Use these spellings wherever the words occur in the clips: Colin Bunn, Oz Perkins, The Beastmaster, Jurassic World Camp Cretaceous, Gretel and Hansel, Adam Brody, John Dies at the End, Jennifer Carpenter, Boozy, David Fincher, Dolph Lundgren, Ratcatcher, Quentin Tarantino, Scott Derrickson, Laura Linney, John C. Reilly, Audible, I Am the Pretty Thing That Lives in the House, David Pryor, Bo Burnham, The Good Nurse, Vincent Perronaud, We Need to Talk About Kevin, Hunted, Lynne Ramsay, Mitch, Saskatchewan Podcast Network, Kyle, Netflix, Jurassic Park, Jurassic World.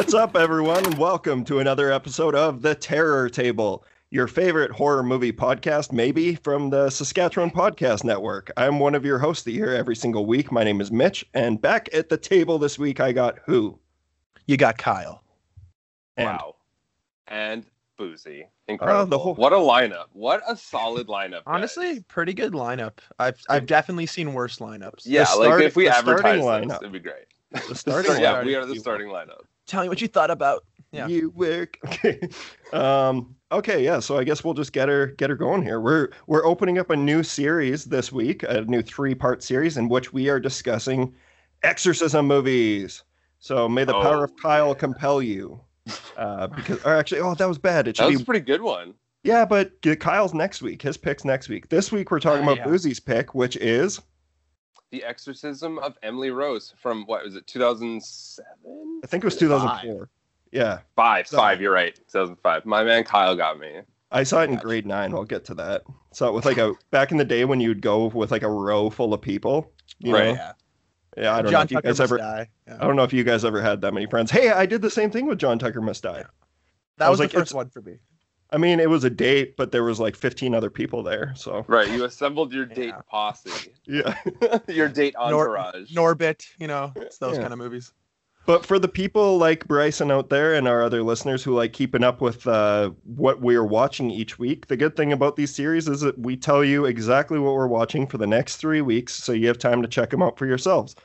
What's up, everyone? And welcome to another episode of The Terror Table, your favorite horror movie podcast, maybe, from the Saskatchewan Podcast Network. I'm one of your hosts that you hear every single week. My name is Mitch, and back at the table this week, I got who? You got Kyle. Wow. And Boozy. Incredible. What a lineup. What a solid lineup. Honestly, guys. Pretty good lineup. I've definitely seen worse lineups. Yeah, if we advertise this, it'd be great. The starting lineup. Yeah, we are the starting lineup. Tell me what you thought about. Yeah. You work. Okay. Yeah. So I guess we'll just get her going here. We're opening up a new series this week, a new 3-part series in which we are discussing exorcism movies. So may the power of Kyle compel you. That was bad. That was a pretty good one. Yeah, but Kyle's next week. His pick's next week. This week we're talking about Boozy's pick, which is The Exorcism of Emily Rose from, 2007? I think it was 2004. Five. Yeah. Five, you're right. 2005. My man Kyle got me. I saw it in grade 9. I'll get to that. Saw it with back in the day when you'd go with a row full of people. You know? Yeah. Yeah, I don't know if you guys ever. Yeah. I don't know if you guys ever had that many friends. Hey, I did the same thing with John Tucker Must Die. Yeah. That was the first one for me. I mean, it was a date, but there was 15 other people there. So you assembled your date posse. Yeah, your date entourage. Norbit, it's those kind of movies. But for the people like Bryson out there and our other listeners who like keeping up with what we are watching each week, the good thing about these series is that we tell you exactly what we're watching for the next 3 weeks, so you have time to check them out for yourselves.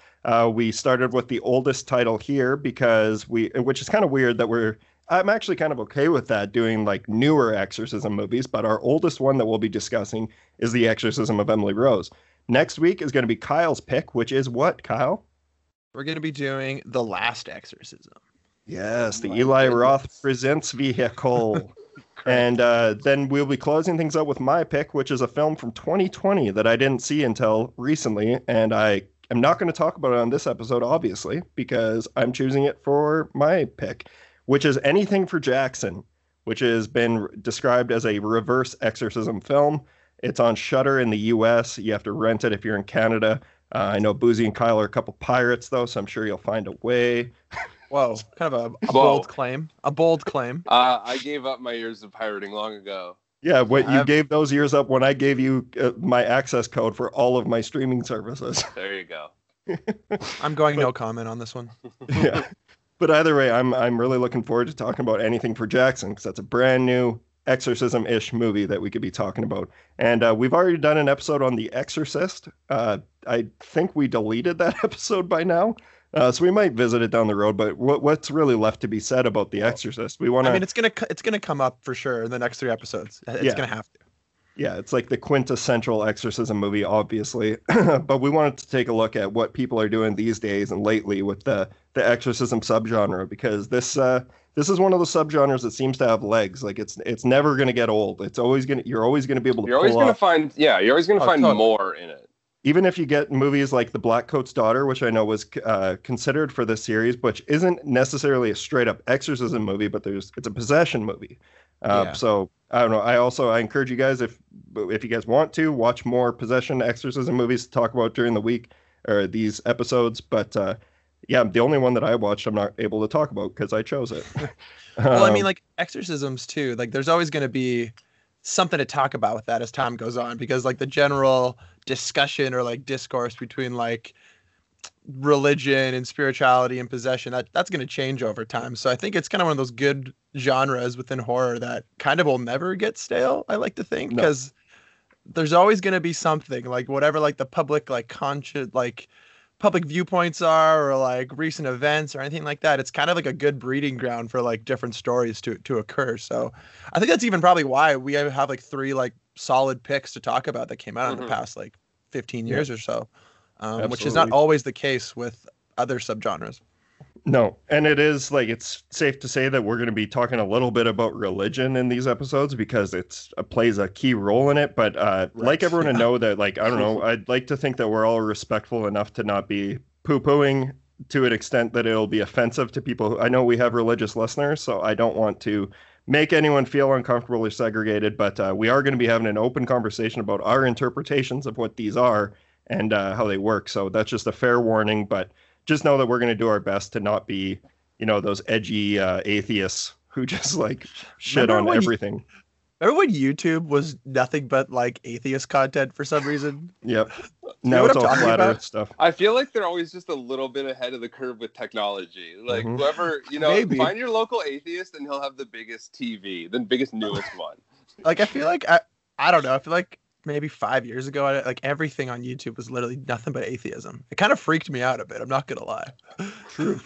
We started with the oldest title here because which is kind of weird that I'm actually kind of okay with that, doing newer exorcism movies, but our oldest one that we'll be discussing is The Exorcism of Emily Rose. Next week is going to be Kyle's pick, which is what, Kyle? We're going to be doing The Last Exorcism. Yes, the Eli Roth Presents vehicle. And then we'll be closing things up with my pick, which is a film from 2020 that I didn't see until recently. And I am not going to talk about it on this episode, obviously, because I'm choosing it for my pick, which is Anything for Jackson, which has been described as a reverse exorcism film. It's on Shudder in the U.S. You have to rent it if you're in Canada. I know Boozy and Kyle are a couple pirates, though, so I'm sure you'll find a way. Whoa, kind of a bold claim. A bold claim. I gave up my years of pirating long ago. Yeah, you gave those years up when I gave you my access code for all of my streaming services. There you go. I'm going no comment on this one. Yeah, but either way, I'm really looking forward to talking about Anything for Jackson, because that's a brand new exorcism-ish movie that we could be talking about. And we've already done an episode on The Exorcist. I think we deleted that episode by now, so we might visit it down the road. But what's really left to be said about The Exorcist? It's gonna come up for sure in the next 3 episodes. It's gonna have to. Yeah, it's the quintessential exorcism movie, obviously. But we wanted to take a look at what people are doing these days and lately with the exorcism subgenre, because this is one of the subgenres that seems to have legs. It's never gonna get old. It's always gonna. You're always gonna be able to. You're always gonna find. Yeah, you're always gonna find more in it. Even if you get movies like The Black Coat's Daughter, which I know was considered for this series, which isn't necessarily a straight-up exorcism movie, but it's a possession movie. So, I don't know. I encourage you guys, if you guys want to, watch more possession exorcism movies to talk about during the week, or these episodes. But, the only one that I watched I'm not able to talk about because I chose it. Exorcisms, too. There's always going to be something to talk about with that as time goes on, because the general discussion or discourse between religion and spirituality and possession, that's going to change over time. So I think it's kind of one of those good genres within horror that kind of will never get stale, I like to think, because there's always going to be something whatever the public conscious public viewpoints are, or recent events or anything like that. It's kind of a good breeding ground for different stories to occur. So I think that's even probably why we have 3 solid picks to talk about that came out in the past 15 years or so, which is not always the case with other subgenres. No. And it is it's safe to say that we're going to be talking a little bit about religion in these episodes, because it plays a key role in it. But right. Everyone to know that, I don't know, I'd like to think that we're all respectful enough to not be poo-pooing to an extent that it'll be offensive to people. I know we have religious listeners, so I don't want to make anyone feel uncomfortable or segregated. But we are going to be having an open conversation about our interpretations of what these are and how they work. So that's just a fair warning. But just know that we're going to do our best to not be you know, those edgy atheists who just like shit on everything. Remember when YouTube was nothing but like atheist content for some reason? Yep. Now it's all flat earth stuff. I feel like they're always just a little bit ahead of the curve with technology. Like whoever, you know, find your local atheist and he'll have the biggest TV, the biggest newest one. Like I feel like I don't know. I feel like maybe 5 years ago, like everything on YouTube was literally nothing but atheism. It kind of freaked me out a bit. I'm not gonna lie. True.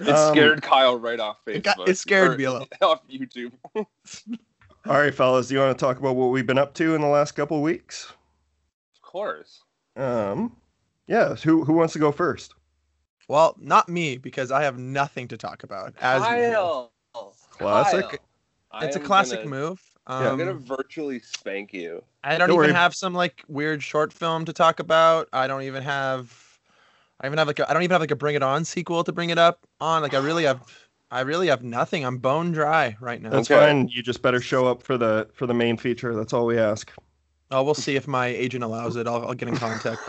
It scared Kyle right off Facebook. It scared me a little off YouTube. All right, fellas, do you want to talk about what we've been up to in the last couple of weeks? Of course. Yeah, who wants to go first? Well, not me, because I have nothing to talk about. As Kyle! Classic. Kyle. It's a classic move. I'm going to virtually spank you. I don't even have some, like, weird short film to talk about. I don't even have... I don't even have, like, a Bring It On sequel to bring it up on. Like, I really have nothing. I'm bone dry right now. That's fine. You just better show up for the main feature. That's all we ask. Oh, we'll see if my agent allows it. I'll get in contact.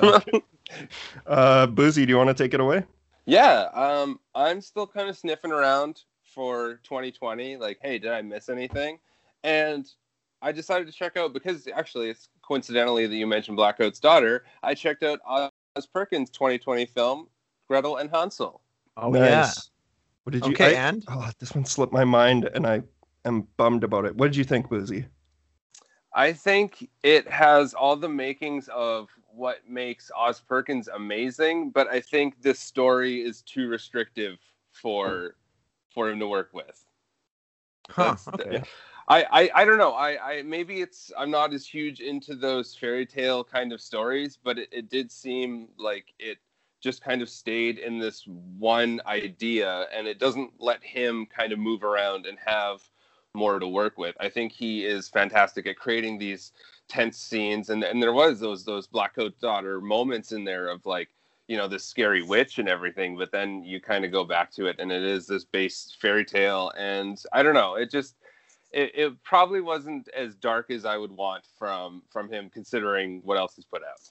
Boozy, do you want to take it away? Yeah. I'm still kind of sniffing around for 2020. Like, hey, did I miss anything? And I decided to check out, because actually it's coincidentally that you mentioned Black Coat's Daughter. I checked out Oz Perkins' 2020 film, Gretel and Hansel. Oh, nice. Yeah. What did you? Okay, and this one slipped my mind, and I am bummed about it. What did you think, Boozy? I think it has all the makings of what makes Oz Perkins amazing, but I think this story is too restrictive for him to work with. Huh, okay. I don't know. I maybe it's I'm not as huge into those fairy tale kind of stories, but it did seem like it just kind of stayed in this one idea, and it doesn't let him kind of move around and have more to work with. I think he is fantastic at creating these tense scenes, and there was those Black Coat's Daughter moments in there of, like, you know, this scary witch and everything, but then you kind of go back to it, and it is this base fairy tale, and I don't know, it just it probably wasn't as dark as I would want from him, considering what else he's put out.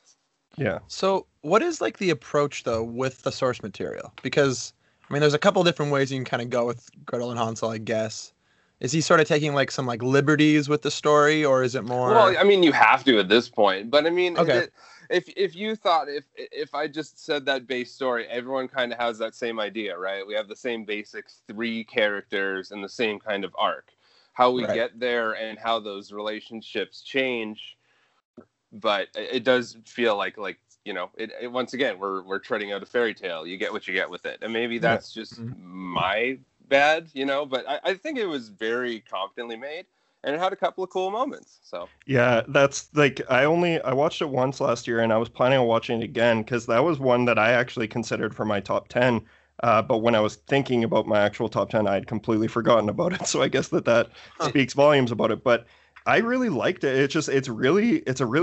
Yeah. So what is, like, the approach, though, with the source material? Because, I mean, there's a couple different ways you can kind of go with Gretel and Hansel, I guess. Is he sort of taking, like, some, like, liberties with the story, or is it more... Well, I mean, you have to at this point. But, I mean, okay. If you thought, if I just said that base story, everyone kind of has that same idea, right? We have the same basic three characters and the same kind of arc. How we get there and how those relationships change... But it does feel like you know, it once again we're treading out a fairy tale. You get what you get with it, and maybe that's just my bad, you know. But I think it was very competently made, and it had a couple of cool moments. So yeah, that's like I watched it once last year, and I was planning on watching it again because that was one that I actually considered for my top 10. But when I was thinking about my actual top 10, I had completely forgotten about it. So I guess that speaks volumes about it. But I really liked it. It's just, it's a really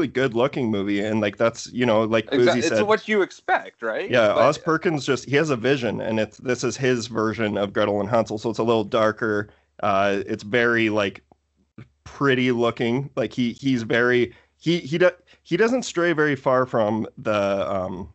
good looking movie. And like, that's, you know, like Boozy said, it's what you expect, right? Yeah. But Oz Perkins he has a vision, and this is his version of Gretel and Hansel. So it's a little darker. It's very like pretty looking. Like he's very, he doesn't stray very far from the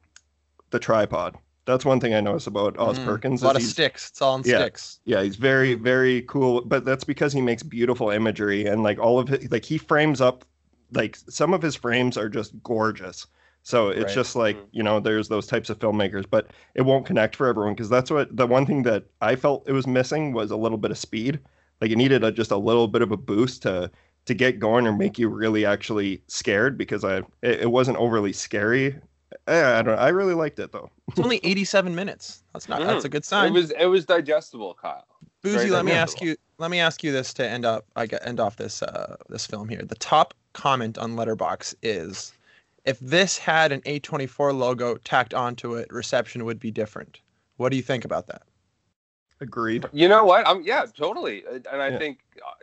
tripod. That's one thing I notice about Oz Perkins. A lot of sticks. It's all on sticks. Yeah, he's very, very cool. But that's because he makes beautiful imagery. And like all of it, like he frames up, like some of his frames are just gorgeous. So it's just like, you know, there's those types of filmmakers. But it won't connect for everyone, because that's what the one thing that I felt it was missing was a little bit of speed. Like it needed just a little bit of a boost to get going or make you really actually scared, because it wasn't overly scary. I don't know. I really liked it though. It's only 87 minutes. That's not. That's a good sign. It was digestible, Kyle. Boozy, let me ask you this to end off this film here. The top comment on Letterboxd is, if this had an A24 logo tacked onto it, reception would be different. What do you think about that? Agreed. You know what? Yeah, totally. And I think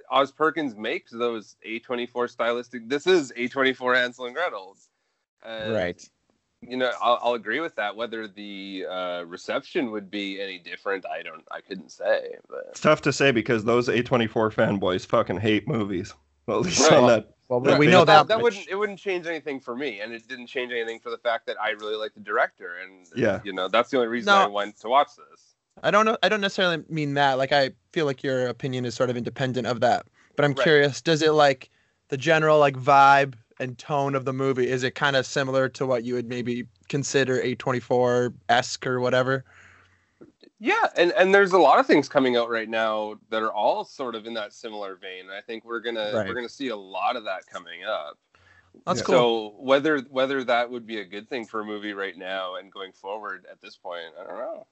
Oz Perkins makes those A24 stylistic. This is A24 Hansel and Gretel. Right. You know, I'll agree with that. Whether the reception would be any different, I couldn't say. But it's tough to say, because those A24 fanboys fucking hate movies. Well, at least on that. Well, we know that it wouldn't change anything for me, and it didn't change anything for the fact that I really like the director, and you know that's the only reason I went to watch this. I don't necessarily mean that. Like, I feel like your opinion is sort of independent of that. But I'm curious, does it, like, the general, like, vibe and tone of the movie, is it kind of similar to what you would maybe consider A24-esque or whatever? Yeah, and there's a lot of things coming out right now that are all sort of in that similar vein. I think we're gonna see a lot of that coming up. That's cool. So whether that would be a good thing for a movie right now and going forward at this point, I don't know.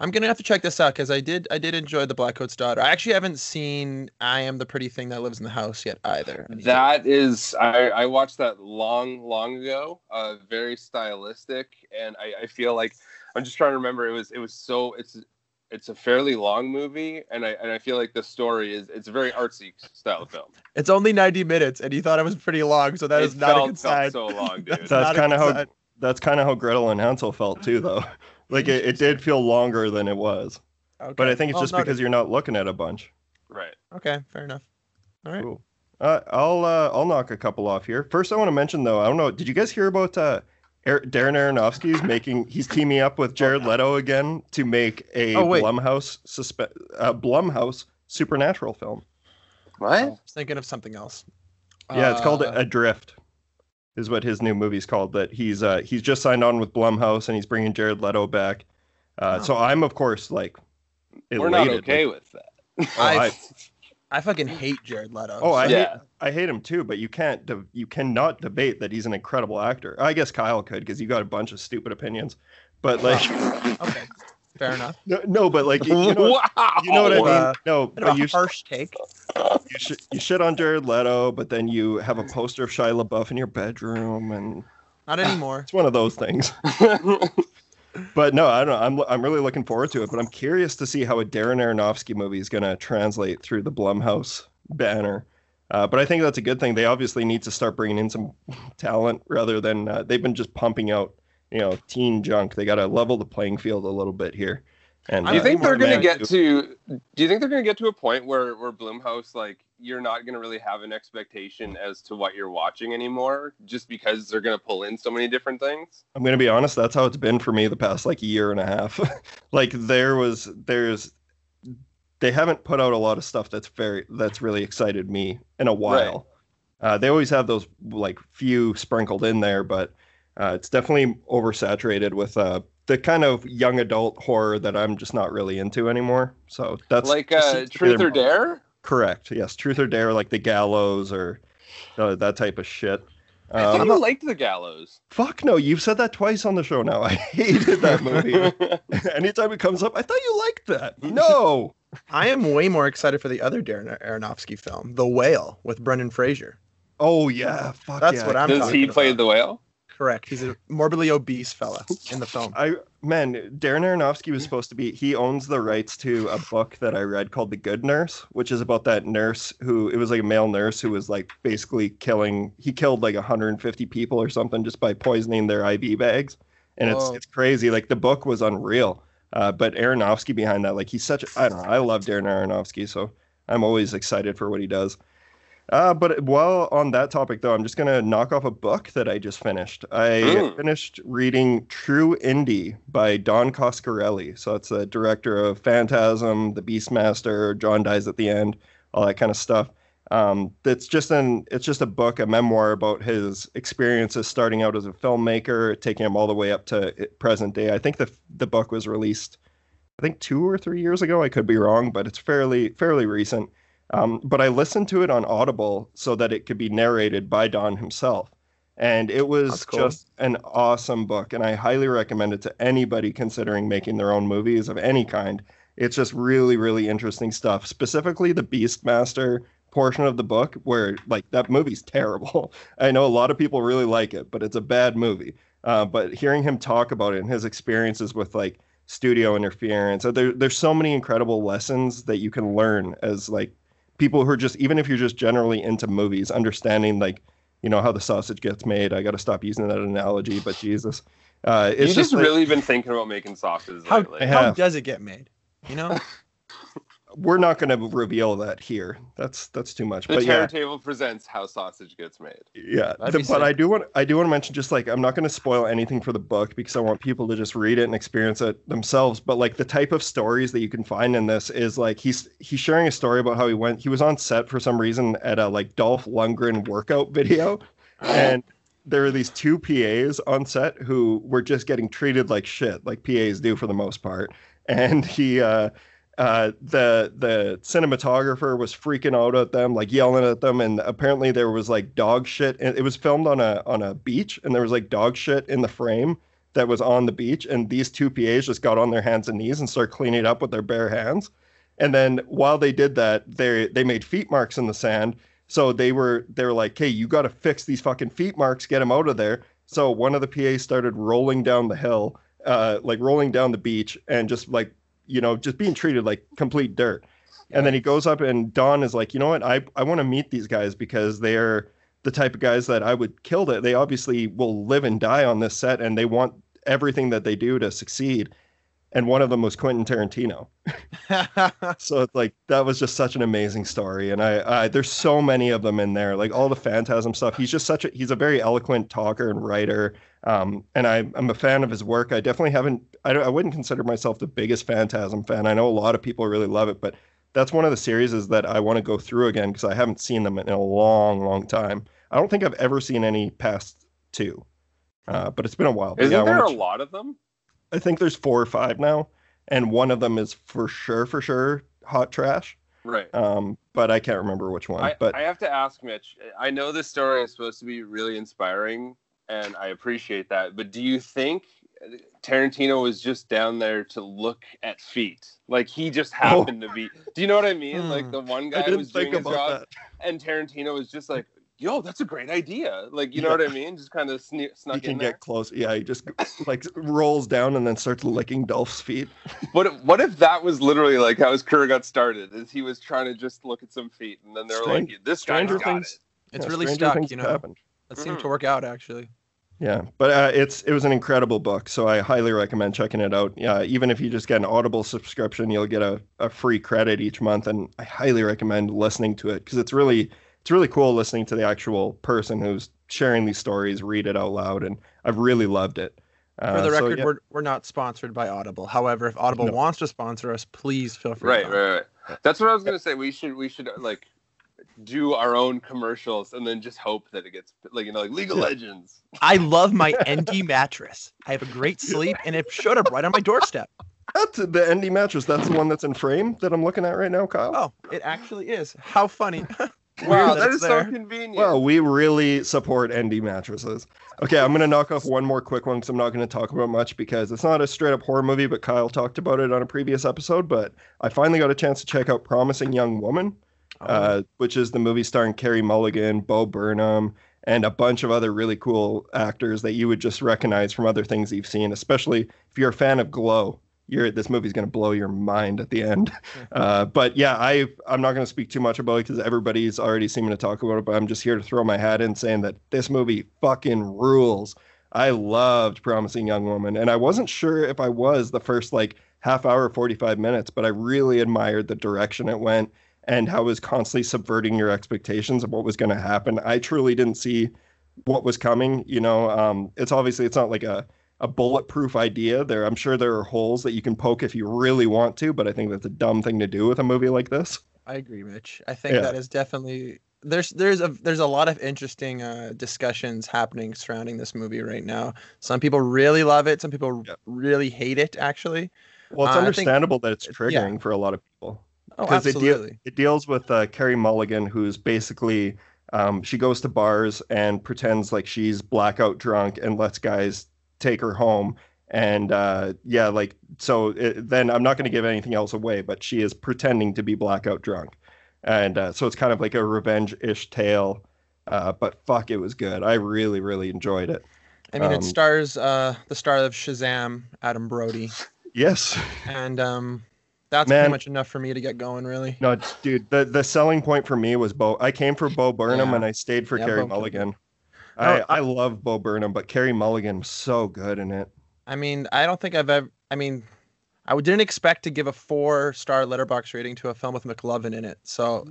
I'm gonna have to check this out because I did enjoy The Black Coat's Daughter. I actually haven't seen I Am the Pretty Thing That Lives in the House yet either. That is, I watched that long ago. Very stylistic, and I feel like I'm just trying to remember. It was so it's a fairly long movie, and I feel like the story it's a very artsy style film. It's only 90 minutes, and you thought it was pretty long, so that is not a good sign. So long, dude. That's kind of how Gretel and Hansel felt too, though. Like, it did feel longer than it was. Okay. But I think it's because you're not looking at a bunch. Right. Okay, fair enough. All right. Cool. I'll knock a couple off here. First, I want to mention, though, I don't know, did you guys hear about Darren Aronofsky's he's teaming up with Jared Leto again to make a Blumhouse supernatural film. What? I was thinking of something else. Yeah, it's called Adrift. Is what his new movie's called. That he's just signed on with Blumhouse, and he's bringing Jared Leto back. So I'm, of course, like, elated. We're not okay with that. Oh, I fucking hate Jared Leto. Oh, so. I hate him too. But you cannot debate that he's an incredible actor. I guess Kyle could, because you got a bunch of stupid opinions. But like, okay, fair enough. No, but like, you know what I mean. Harsh take. You shit on Jared Leto, but then you have a poster of Shia LaBeouf in your bedroom, and not anymore. It's one of those things. But no, I don't know. I'm really looking forward to it, but I'm curious to see how a Darren Aronofsky movie is going to translate through the Blumhouse banner. But I think that's a good thing. They obviously need to start bringing in some talent rather than they've been just pumping out, teen junk. They got to level the playing field a little bit here. And do you think they're going to get to? Do you think they're going to get to a point where Blumhouse, like, you're not going to really have an expectation as to what you're watching anymore, just because they're going to pull in so many different things? I'm going to be honest. That's how it's been for me the past like year and a half. Like they haven't put out a lot of stuff that's really excited me in a while. Right. They always have those like few sprinkled in there, but it's definitely oversaturated with the kind of young adult horror that I'm just not really into anymore. So that's like Truth or Dare. Correct. Yes. Truth or Dare, like The Gallows or that type of shit. I think you liked The Gallows. Fuck no. You've said that twice on the show now. I hated that movie. Anytime it comes up, I thought you liked that. No. I am way more excited for the other Darren Aronofsky film, The Whale, with Brendan Fraser. Oh, yeah. Fuck that's yeah. what I'm Does talking he about. Play The Whale? Correct. He's a morbidly obese fella in the film. Darren Aronofsky was supposed to be. He owns the rights to a book that I read called The Good Nurse, which is about that nurse who it was like a male nurse who was like basically killed like 150 people or something just by poisoning their IV bags, and it's crazy. Like the book was unreal, but Aronofsky behind that, like he's such. I don't know. I love Darren Aronofsky, so I'm always excited for what he does. But while on that topic, though, I'm just going to knock off a book that I just finished. I finished reading True Indie by Don Coscarelli. So it's the director of Phantasm, The Beastmaster, John Dies at the End, all that kind of stuff. It's just a book, a memoir about his experiences starting out as a filmmaker, taking him all the way up to present day. I think the book was released, 2 or 3 years ago. I could be wrong, but it's fairly recent. But I listened to it on Audible so that it could be narrated by Don himself. And it was just an awesome book. And I highly recommend it to anybody considering making their own movies of any kind. It's just really, really interesting stuff. Specifically, the Beastmaster portion of the book where, like, that movie's terrible. I know a lot of people really like it, but it's a bad movie. But hearing him talk about it and his experiences with, like, studio interference. There's so many incredible lessons that you can learn as, like, people who are just, even if you're just generally into movies, understanding like, how the sausage gets made. I got to stop using that analogy, but Jesus. It's just really been thinking about making sausages lately. How does it get made? We're not going to reveal that here. That's too much. The Terror Table presents How Sausage Gets Made. Yeah, but I do want to mention, just like, I'm not going to spoil anything for the book because I want people to just read it and experience it themselves. But like, the type of stories that you can find in this is like, he's sharing a story about how he was on set for some reason at a like Dolph Lundgren workout video, and there are these two PAs on set who were just getting treated like shit, like PAs do for the most part, and the cinematographer was freaking out at them, like yelling at them, and apparently there was like dog shit, and it was filmed on a beach, and there was like dog shit in the frame that was on the beach, and these two PAs just got on their hands and knees and started cleaning it up with their bare hands. And then while they did that, they made feet marks in the sand, so they were like, hey, you got to fix these fucking feet marks, get them out of there. So one of the PAs started rolling down the hill, like rolling down the beach, and just like, you know, just being treated like complete dirt. Yeah. And then he goes up, and Don is like, you know what? I want to meet these guys because they're the type of guys that I would kill it. They obviously will live and die on this set, and they want everything that they do to succeed. And one of them was Quentin Tarantino. So it's like, that was just such an amazing story. And I there's so many of them in there, like all the Phantasm stuff. He's just he's a very eloquent talker and writer. And I'm a fan of his work. I definitely haven't, I wouldn't consider myself the biggest Phantasm fan. I know a lot of people really love it, but that's one of the series is that I want to go through again because I haven't seen them in a long, long time. I don't think I've ever seen any past two, but it's been a while. Isn't there a lot of them? I think there's 4 or 5 now, and one of them is for sure hot trash. Right. But I can't remember which one. But I have to ask Mitch, I know this story is supposed to be really inspiring, and I appreciate that, but do you think Tarantino was just down there to look at feet? Like, he just happened to be... Do you know what I mean? Like, the one guy was doing his job, and Tarantino was just like, yo, that's a great idea. Like, you know what I mean? Just kind of snuck in there. He can get close. Yeah, he just like rolls down and then starts licking Dolph's feet. What if that was literally like how his career got started? Is he was trying to just look at some feet, and then they were like, this Stranger Things got it. It's really stuck, you know. Happened. That seemed to work out, actually. Yeah, but it was an incredible book, so I highly recommend checking it out. Yeah, even if you just get an Audible subscription, you'll get a free credit each month, and I highly recommend listening to it because it's really cool listening to the actual person who's sharing these stories read it out loud, and I've really loved it. For the record, we're not sponsored by Audible. However, if Audible wants to sponsor us, please feel free. Right. That's what I was gonna say. We should like do our own commercials and then just hope that it gets like, you know, like League of Legends. I love my ND mattress. I have a great sleep, and it showed up right on my doorstep. That's the ND mattress. That's the one that's in frame that I'm looking at right now, Kyle. Oh, it actually is. How funny. Wow, that is so convenient. Well, we really support ND mattresses. Okay, I'm going to knock off one more quick one because I'm not going to talk about much because it's not a straight-up horror movie, but Kyle talked about it on a previous episode, but I finally got a chance to check out Promising Young Woman, which is the movie starring Carey Mulligan, Bo Burnham, and a bunch of other really cool actors that you would just recognize from other things you've seen, especially if you're a fan of Glow. This movie's going to blow your mind at the end. But yeah, I'm not going to speak too much about it because everybody's already seeming to talk about it, but I'm just here to throw my hat in saying that this movie fucking rules. I loved Promising Young Woman, and I wasn't sure if I was the first like half hour, 45 minutes, but I really admired the direction it went and how it was constantly subverting your expectations of what was going to happen. I truly didn't see what was coming. You know, it's not like a bulletproof idea there. I'm sure there are holes that you can poke if you really want to, but I think that's a dumb thing to do with a movie like this. I agree, Mitch. I think that is definitely there's a lot of interesting discussions happening surrounding this movie right now. Some people really love it. Some people really hate it, actually. Well, it's understandable that it's triggering for a lot of people. Oh, absolutely. It deals with Carey Mulligan, who's basically she goes to bars and pretends like she's blackout drunk and lets guys take her home, and then I'm not going to give anything else away, but she is pretending to be blackout drunk, and so it's kind of like a revenge-ish tale, but fuck, it was good. I really enjoyed it. I mean, it stars the star of Shazam, Adam Brody. Yes. And that's pretty much enough for me to get going, really. No, dude, the selling point for me was I came for Bo Burnham, and I stayed for Carey Mulligan. I love Bo Burnham, but Carey Mulligan was so good in it. I mean, I don't think I've ever... I mean, I didn't expect to give a 4-star Letterboxd rating to a film with McLovin in it. So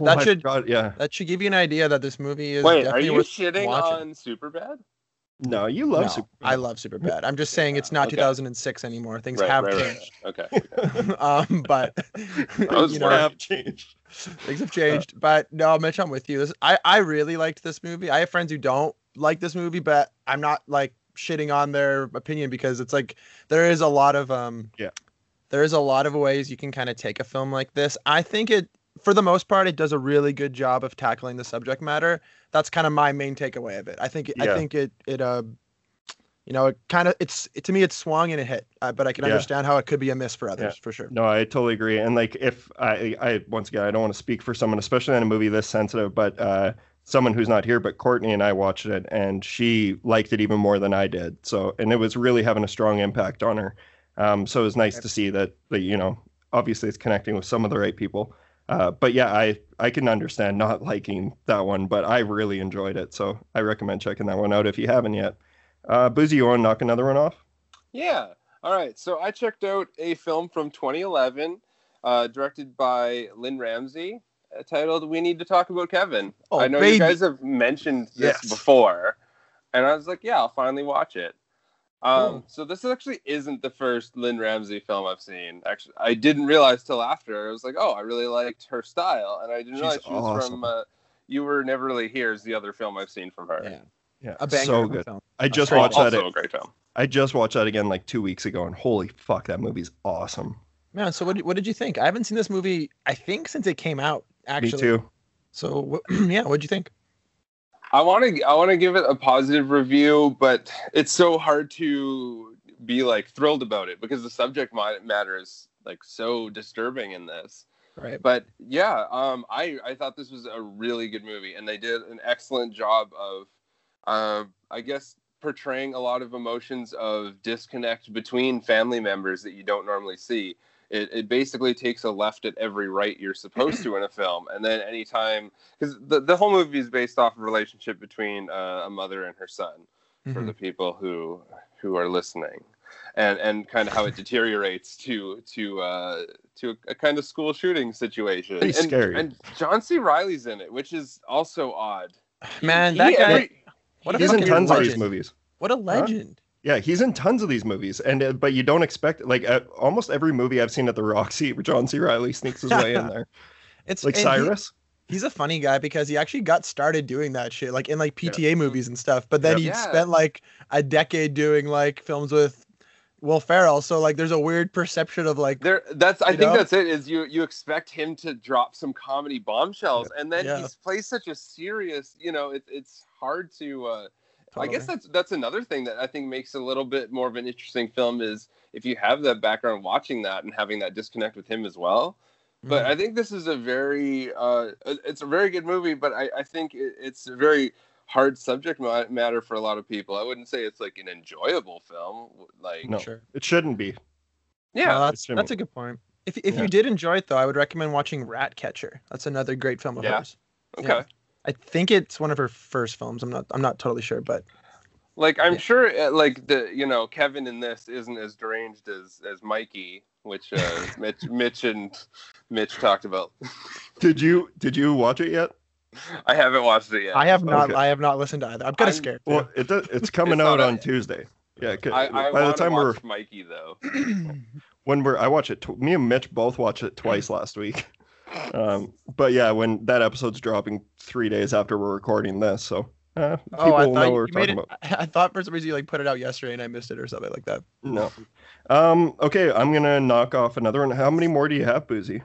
that should give you an idea that this movie is. Wait, are you shitting on Superbad? No, you love Superbad. I love Superbad. I'm just saying it's not 2006 anymore. Things have changed. Okay. But things have changed. Things have changed. But no, Mitch, I'm with you. I really liked this movie. I have friends who don't like this movie, but I'm not like shitting on their opinion, because it's like there is a lot of there is a lot of ways you can kind of take a film like this. I think it, for the most part, it does a really good job of tackling the subject matter. That's kind of my main takeaway of it. I think it to me, it swung and it hit, but I can understand how it could be a miss for others for sure. No, I totally agree. And like, if I once again, I don't want to speak for someone, especially in a movie this sensitive, but someone who's not here, but Courtney and I watched it and she liked it even more than I did. So, and it was really having a strong impact on her. So it was nice to see that, you know, obviously it's connecting with some of the right people. But yeah, I can understand not liking that one, but I really enjoyed it. So I recommend checking that one out if you haven't yet. Boozy, you want to knock another one off? Yeah. All right. So I checked out a film from 2011 directed by Lynne Ramsay titled We Need to Talk About Kevin. Oh, I know you guys have mentioned this before. And I was like, yeah, I'll finally watch it. So this actually isn't the first Lynne Ramsay film I've seen. Actually, I didn't realize till after. I was like, oh, I really liked her style, and I didn't realize she was from "You Were Never Really Here" is the other film I've seen from her. Yeah, a banger, so good. Film. I just watched that. Also a great film. I just watched that again like 2 weeks ago, and holy fuck, that movie's awesome. Man, so what did you think? I haven't seen this movie, I think, since it came out. Actually, me too. So what'd you think? I want to give it a positive review, but it's so hard to be like thrilled about it because the subject matter is like so disturbing in this. Right. But yeah, I thought this was a really good movie, and they did an excellent job of, I guess, portraying a lot of emotions of disconnect between family members that you don't normally see. It basically takes a left at every right you're supposed to in a film. And then anytime, because the whole movie is based off a relationship between a mother and her son, for the people who are listening, and kind of how it deteriorates to a kind of school shooting situation. Pretty scary. And John C. Reilly's in it, which is also odd. Man, that guy. He's in tons of these movies. What a legend. Huh? Yeah, he's in tons of these movies, but you don't expect, like, almost every movie I've seen at the Roxy, John C. Reilly sneaks his way in there. It's like Cyrus. He's a funny guy because he actually got started doing that shit, like in like PTA movies and stuff. But then he spent like a decade doing like films with Will Ferrell. So like, there's a weird perception of like there. That's it. Is you expect him to drop some comedy bombshells, and then he plays such a serious. You know, it's hard to. Totally. I guess that's another thing that I think makes a little bit more of an interesting film is if you have that background watching that and having that disconnect with him as well. But I think this is a very it's a very good movie, but I think it's a very hard subject matter for a lot of people. I wouldn't say it's like an enjoyable film. Like, no, sure. It shouldn't be. Yeah, no, that's a good point. If you did enjoy it, though, I would recommend watching Ratcatcher. That's another great film of hers. Okay. Yeah. I think it's one of her first films. I'm not totally sure, but like I'm sure, like Kevin in this isn't as deranged as Mikey, which Mitch talked about. Did you watch it yet? I haven't watched it yet. I have not. Okay. I have not listened to either. I'm kind of scared. Well, it's coming out on Tuesday. Yeah. I by the time we're Mikey though, I watch it. Me and Mitch both watched it twice last week. But yeah, when that episode's dropping 3 days after we're recording this, so people know what we're talking about. I thought for some reason you like put it out yesterday and I missed it or something like that. No. Okay, I'm gonna knock off another one. How many more do you have, Boozy?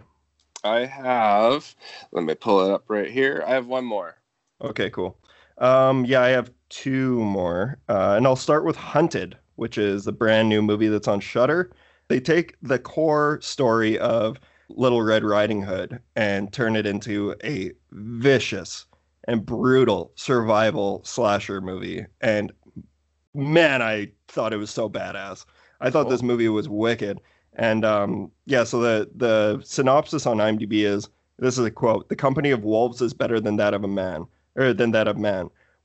I have. Let me pull it up right here. I have one more. Okay, cool. I have two more, and I'll start with Hunted, which is the brand new movie that's on Shudder. They take the core story of Little Red Riding Hood and turn it into a vicious and brutal survival slasher movie. And man, I thought it was so badass. I thought this movie was wicked. And so the synopsis on IMDb is, this is a quote, "The company of wolves is better than that of man.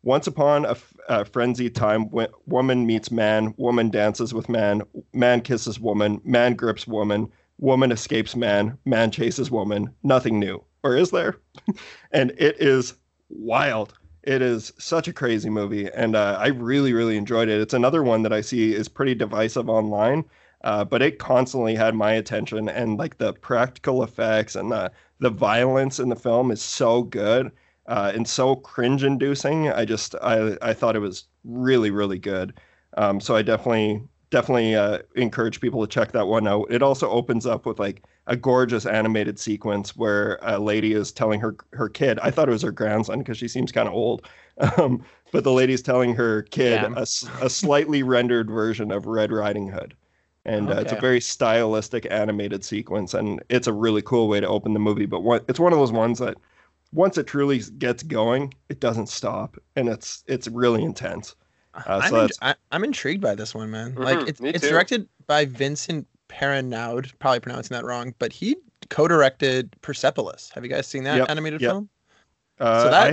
Once upon a frenzied time, woman meets man, woman dances with man, man kisses woman, man grips woman, woman escapes man, man chases woman. Nothing new. Or is there? And it is wild. It is such a crazy movie, and I really, really enjoyed it. It's another one that I see is pretty divisive online, but it constantly had my attention, and like the practical effects and the violence in the film is so good. And so cringe-inducing. I thought it was really, really good. So I definitely encourage people to check that one out. It also opens up with like a gorgeous animated sequence where a lady is telling her kid. I thought it was her grandson because she seems kind of old. But the lady's telling her kid a slightly rendered version of Red Riding Hood. And it's a very stylistic animated sequence. And it's a really cool way to open the movie. But it's one of those ones that once it truly gets going, it doesn't stop, and it's really intense. I'm intrigued by this one, man. Mm-hmm. Like it's directed by Vincent Perronaud, probably pronouncing that wrong, but he co-directed Persepolis. Have you guys seen that animated film? I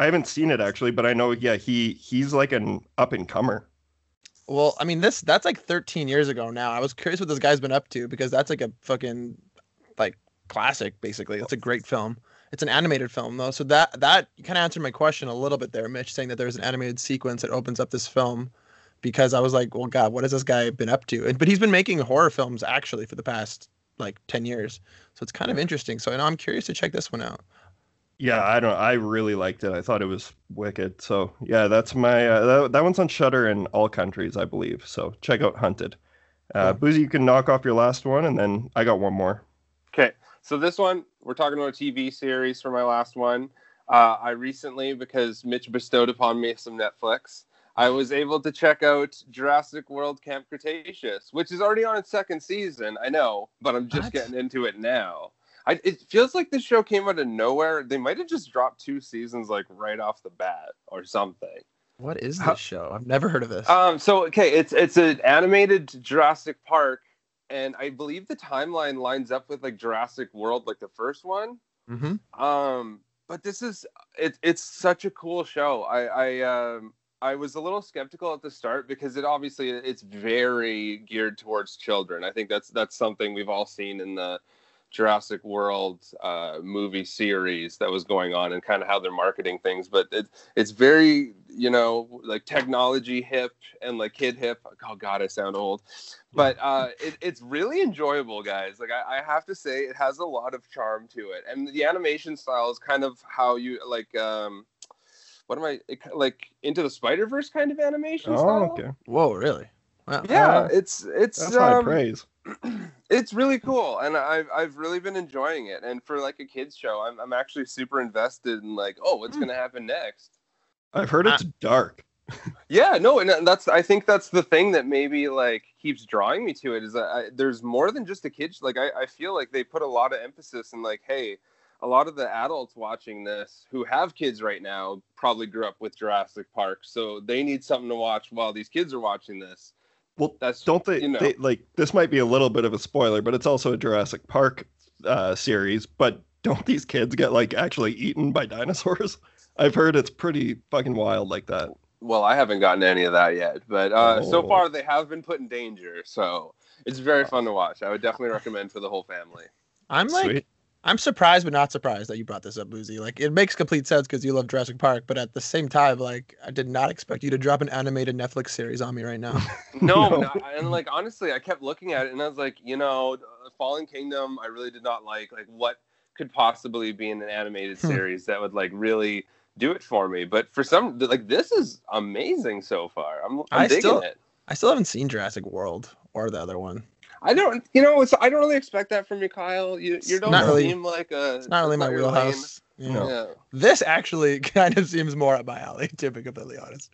haven't seen it actually, but I know he's like an up and comer. Well, I mean that's like 13 years ago now. I was curious what this guy's been up to because that's like a fucking like classic basically. It's a great film. It's an animated film, though, so that kind of answered my question a little bit there, Mitch, saying that there's an animated sequence that opens up this film because I was like, well, God, what has this guy been up to? But he's been making horror films, actually, for the past, like, 10 years, so it's kind of interesting, so I'm curious to check this one out. Yeah, I really liked it. I thought it was wicked, so, yeah, that's my... that one's on Shudder in all countries, I believe, so check out Hunted. Cool. Boozy, you can knock off your last one, and then I got one more. Okay. So this one, we're talking about a TV series for my last one. I recently, because Mitch bestowed upon me some Netflix, I was able to check out Jurassic World Camp Cretaceous, which is already on its second season, I know, but I'm just getting into it now. It feels like this show came out of nowhere. They might have just dropped 2 seasons like right off the bat or something. What is this show? I've never heard of this. It's an animated Jurassic Park. And I believe the timeline lines up with like Jurassic World, like the first one. Mm-hmm. But this is it's such a cool show. I was a little skeptical at the start because it's very geared towards children. I think that's something we've all seen in the Jurassic World movie series that was going on and kind of how they're marketing things. But it's very, like technology hip and like kid hip. Oh God, I sound old. But it's really enjoyable, guys. Like I have to say it has a lot of charm to it. And the animation style is kind of how you like, Into the Spider-Verse kind of animation style. Okay. Whoa, really? Wow. Yeah, it's that's high praise. It's really cool, and I've really been enjoying it. And for like a kids show, I'm actually super invested in like, oh, what's gonna happen next? I've heard it's dark. Yeah, no, and I think that's the thing that maybe like keeps drawing me to it is that there's more than just a kids. Like I feel like they put a lot of emphasis in like, hey, a lot of the adults watching this who have kids right now probably grew up with Jurassic Park, so they need something to watch while these kids are watching this. Well, they like this might be a little bit of a spoiler, but it's also a Jurassic Park series. But don't these kids get like actually eaten by dinosaurs? I've heard it's pretty fucking wild like that. Well, I haven't gotten any of that yet, but so far they have been put in danger. So it's very fun to watch. I would definitely recommend for the whole family. I'm surprised, but not surprised that you brought this up, Boozy. Like, it makes complete sense because you love Jurassic Park, but at the same time, like, I did not expect you to drop an animated Netflix series on me right now. No. And like, honestly, I kept looking at it and I was like, Fallen Kingdom, I really did not like what could possibly be in an animated series that would like really do it for me. But for some, like, this is amazing so far. I'm digging it. I still haven't seen Jurassic World or the other one. I don't really expect that from you, Kyle. You don't really seem like a... It's not really my wheelhouse. Yeah. This actually kind of seems more up my alley, to be completely honest.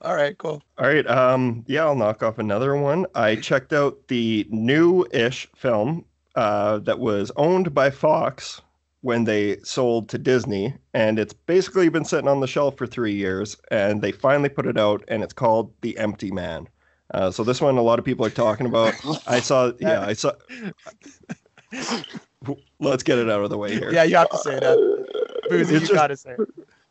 All right, cool. All right, I'll knock off another one. I checked out the new-ish film that was owned by Fox when they sold to Disney, and it's basically been sitting on the shelf for 3 years, and they finally put it out, and it's called The Empty Man. So this one, a lot of people are talking about. I saw. Let's get it out of the way here. Yeah, you have to say that. Boozy, you got to say it.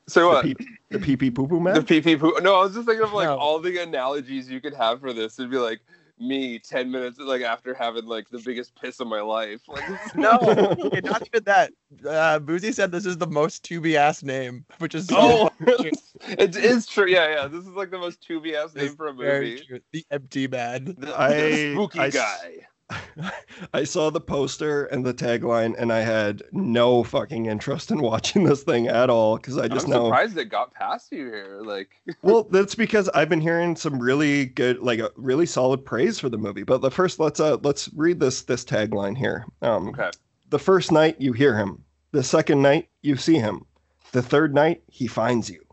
So what? The pee pee poo poo man? The pee pee poo. No, I was just thinking of like all the analogies you could have for this. It'd be like me 10 minutes like after having like the biggest piss of my life. Like, no, not even that. Boozy said this is the most to-be ass name, which is it is true. Yeah. This is like the most to-be ass name for a movie. True. The Empty Man. The spooky guy. I saw the poster and the tagline, and I had no fucking interest in watching this thing at all because I'm surprised it got past you here. Like, well, that's because I've been hearing some really good, like, a really solid praise for the movie. But the first, let's read this tagline here. Okay. The first night you hear him. The second night you see him. The third night he finds you.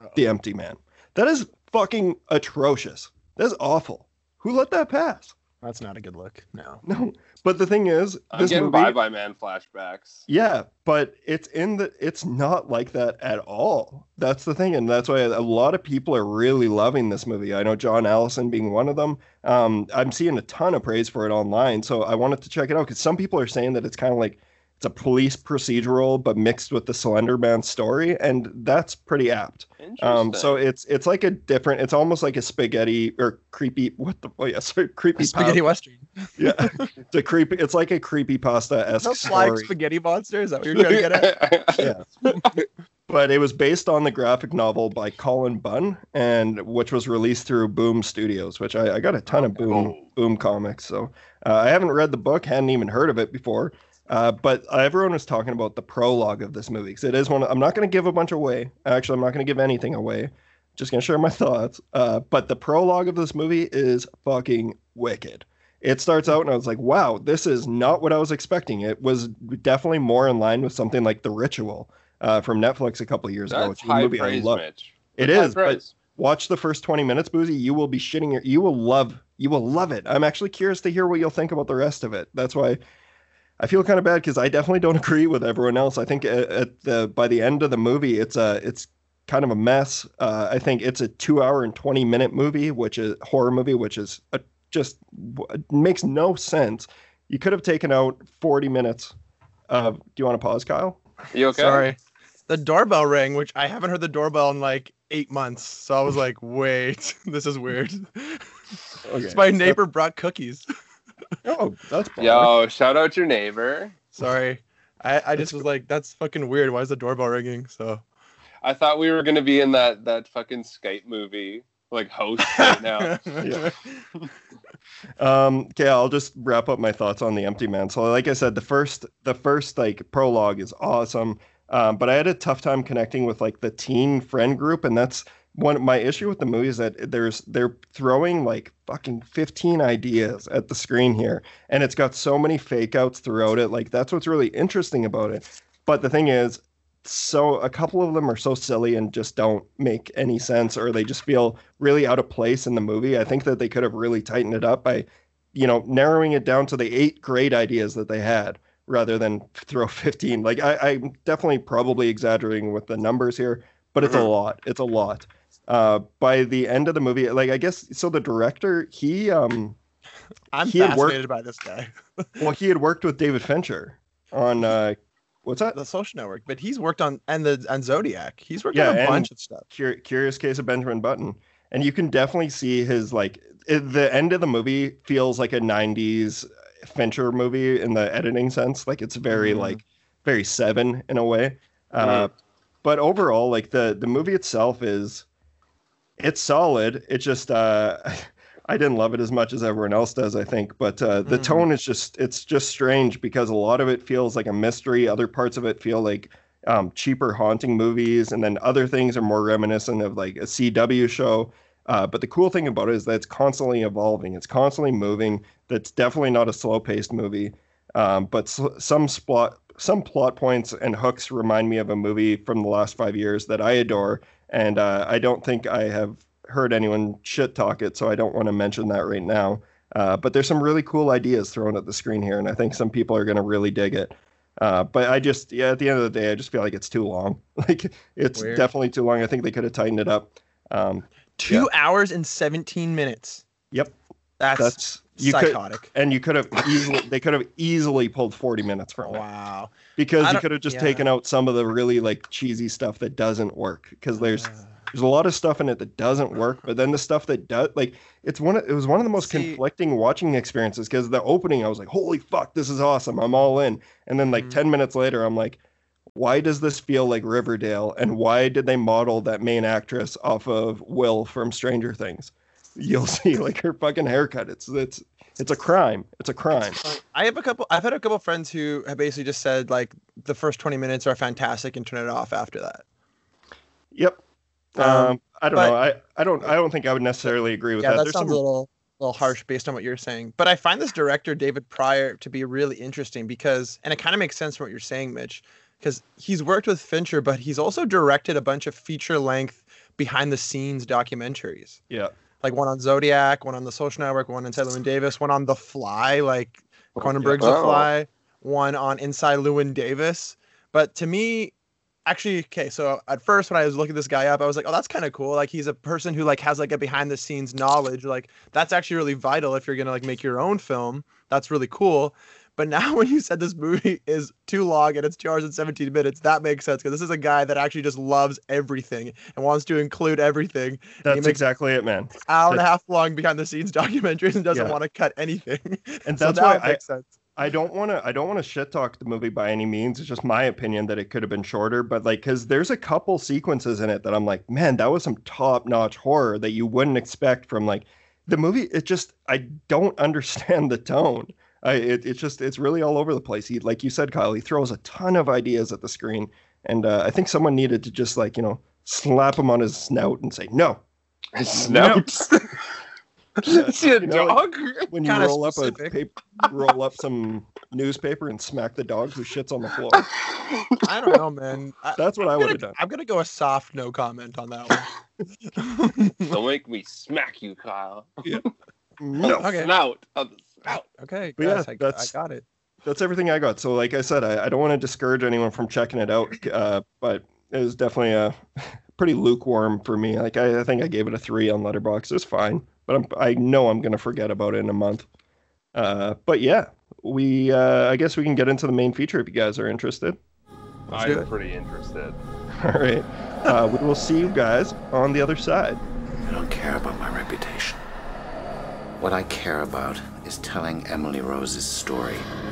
Uh-oh. The Empty Man. That is fucking atrocious. That's awful. Who let that pass? That's not a good look. No. But the thing is, I'm getting movie, Bye Bye Man flashbacks. Yeah, but it's not like that at all. That's the thing, and that's why a lot of people are really loving this movie. I know John Allison being one of them. I'm seeing a ton of praise for it online, so I wanted to check it out because some people are saying that it's kind of like it's a police procedural, but mixed with the Slender Man story, and that's pretty apt. Interesting. So it's like a different. It's almost like a spaghetti or creepy. Creepy spaghetti pop. Western. Yeah, the creepy. It's like a creepy pasta-esque story. Like spaghetti monster. Is that what you're trying to get at? Yeah. But it was based on the graphic novel by Colin Bunn, and which was released through Boom Studios, which I got a ton of Boom comics. So I haven't read the book, hadn't even heard of it before. But everyone was talking about the prologue of this movie because it is one. I'm not going to give a bunch away. Actually, I'm not going to give anything away. Just going to share my thoughts. But the prologue of this movie is fucking wicked. It starts out and I was like, wow, this is not what I was expecting. It was definitely more in line with something like The Ritual from Netflix a couple of years ago. It's a movie I love. Mitch. But watch the first 20 minutes, Boozy. You will be shitting your. You will love it. I'm actually curious to hear what you'll think about the rest of it. That's why. I feel kind of bad because I definitely don't agree with everyone else. I think by the end of the movie, it's kind of a mess. I think it's a 2 hour and 20 minute movie, which is horror movie, which is makes no sense. You could have taken out 40 minutes. Do you want to pause, Kyle? You okay? Sorry. The doorbell rang, which I haven't heard the doorbell in like 8 months. So I was like, wait, this is weird. Okay. My neighbor brought cookies. Oh, that's boring. Yo, shout out your neighbor. Sorry. I just was like, that's fucking weird. Why is the doorbell ringing? So I thought we were going to be in that fucking Skype movie, like host right now. Yeah. Okay, I'll just wrap up my thoughts on The Empty Man. So like I said, the first like prologue is awesome. But I had a tough time connecting with like the teen friend group, and that's one of my issue with the movie is that they're throwing like fucking 15 ideas at the screen here, and it's got so many fake outs throughout it. Like that's what's really interesting about it. But the thing is, so a couple of them are so silly and just don't make any sense, or they just feel really out of place in the movie. I think that they could have really tightened it up by, narrowing it down to the 8 great ideas that they had, rather than throw 15. Like I'm definitely probably exaggerating with the numbers here, but it's a lot. It's a lot. By the end of the movie, like I guess, so the director, he fascinated by this guy. Well, he had worked with David Fincher on The Social Network, but he's worked on and Zodiac. He's worked on a bunch of stuff. Curious Case of Benjamin Button, and you can definitely see his like the end of the movie feels like a '90s Fincher movie in the editing sense. Like it's very like very Seven in a way. But overall, like the movie itself is. It's solid. It just I didn't love it as much as everyone else does, I think. But the tone is just strange because a lot of it feels like a mystery. Other parts of it feel like cheaper haunting movies. And then other things are more reminiscent of like a CW show. But the cool thing about it is that it's constantly evolving. It's constantly moving. That's definitely not a slow paced movie. But some plot points and hooks remind me of a movie from the last 5 years that I adore. And I don't think I have heard anyone shit talk it, so I don't want to mention that right now. But there's some really cool ideas thrown at the screen here, and I think some people are going to really dig it. But I just, at the end of the day, I just feel like it's too long. Like, it's weird. Definitely too long. I think they could have tightened it up. 2 hours and 17 minutes. Yep. That's Psychotic. And you could have easily, they could have easily pulled 40 minutes from it. Wow. Because you could have just taken out some of the really like cheesy stuff that doesn't work. Because there's a lot of stuff in it that doesn't work, but then the stuff that does, like, it was one of the most conflicting watching experiences. Because the opening, I was like, holy fuck, this is awesome, I'm all in. And then like 10 minutes later, I'm like, why does this feel like Riverdale? And why did they model that main actress off of Will from Stranger Things? You'll see, like, her fucking haircut. It's a crime. It's a crime. I've had a couple friends who have basically just said, like, the first 20 minutes are fantastic and turn it off after that. Yep. I don't know. I don't think I would necessarily agree with that. That sounds a little harsh based on what you're saying. But I find this director, David Pryor, to be really interesting because, and it kind of makes sense from what you're saying, Mitch, because he's worked with Fincher, but he's also directed a bunch of feature-length behind-the-scenes documentaries. Yeah. Like one on Zodiac, one on The Social Network, one on Inside Llewyn Davis, one on The Fly, like Cronenberg's The Fly, one on Inside Llewyn Davis. But to me, actually, okay, so at first when I was looking this guy up, I was like, oh, that's kind of cool. Like, he's a person who like has like a behind-the-scenes knowledge. Like, that's actually really vital if you're going to like make your own film. That's really cool. But now when you said this movie is too long and it's 2 hours and 17 minutes, that makes sense. Because this is a guy that actually just loves everything and wants to include everything. That's exactly it, man. Hour and a half long behind-the-scenes documentaries and doesn't want to cut anything. And so that's why it makes sense. I don't want to shit talk the movie by any means. It's just my opinion that it could have been shorter. But like, because there's a couple sequences in it that I'm like, man, that was some top-notch horror that you wouldn't expect from like the movie. It just, I don't understand the tone. It's really all over the place. He, like you said, Kyle, he throws a ton of ideas at the screen. And I think someone needed to just like, you know, slap him on his snout and say, no. His snout? See a dog? Like, when you roll up some newspaper and smack the dog who shits on the floor. I don't know, man. That's what I would have done. I'm going to go a soft no comment on that one. Don't make me smack you, Kyle. Yeah. No. Okay. Snout of the out. Okay, guys, yeah, I got it. That's everything I got. So, like I said, I don't want to discourage anyone from checking it out, but it was definitely pretty lukewarm for me. Like, I think I gave it a 3 on Letterboxd. It's fine, but I know I'm going to forget about it in a month. But yeah, I guess we can get into the main feature if you guys are interested. I'm pretty interested. All right, we will see you guys on the other side. I don't care about my reputation. What I care about is telling Emily Rose's story. The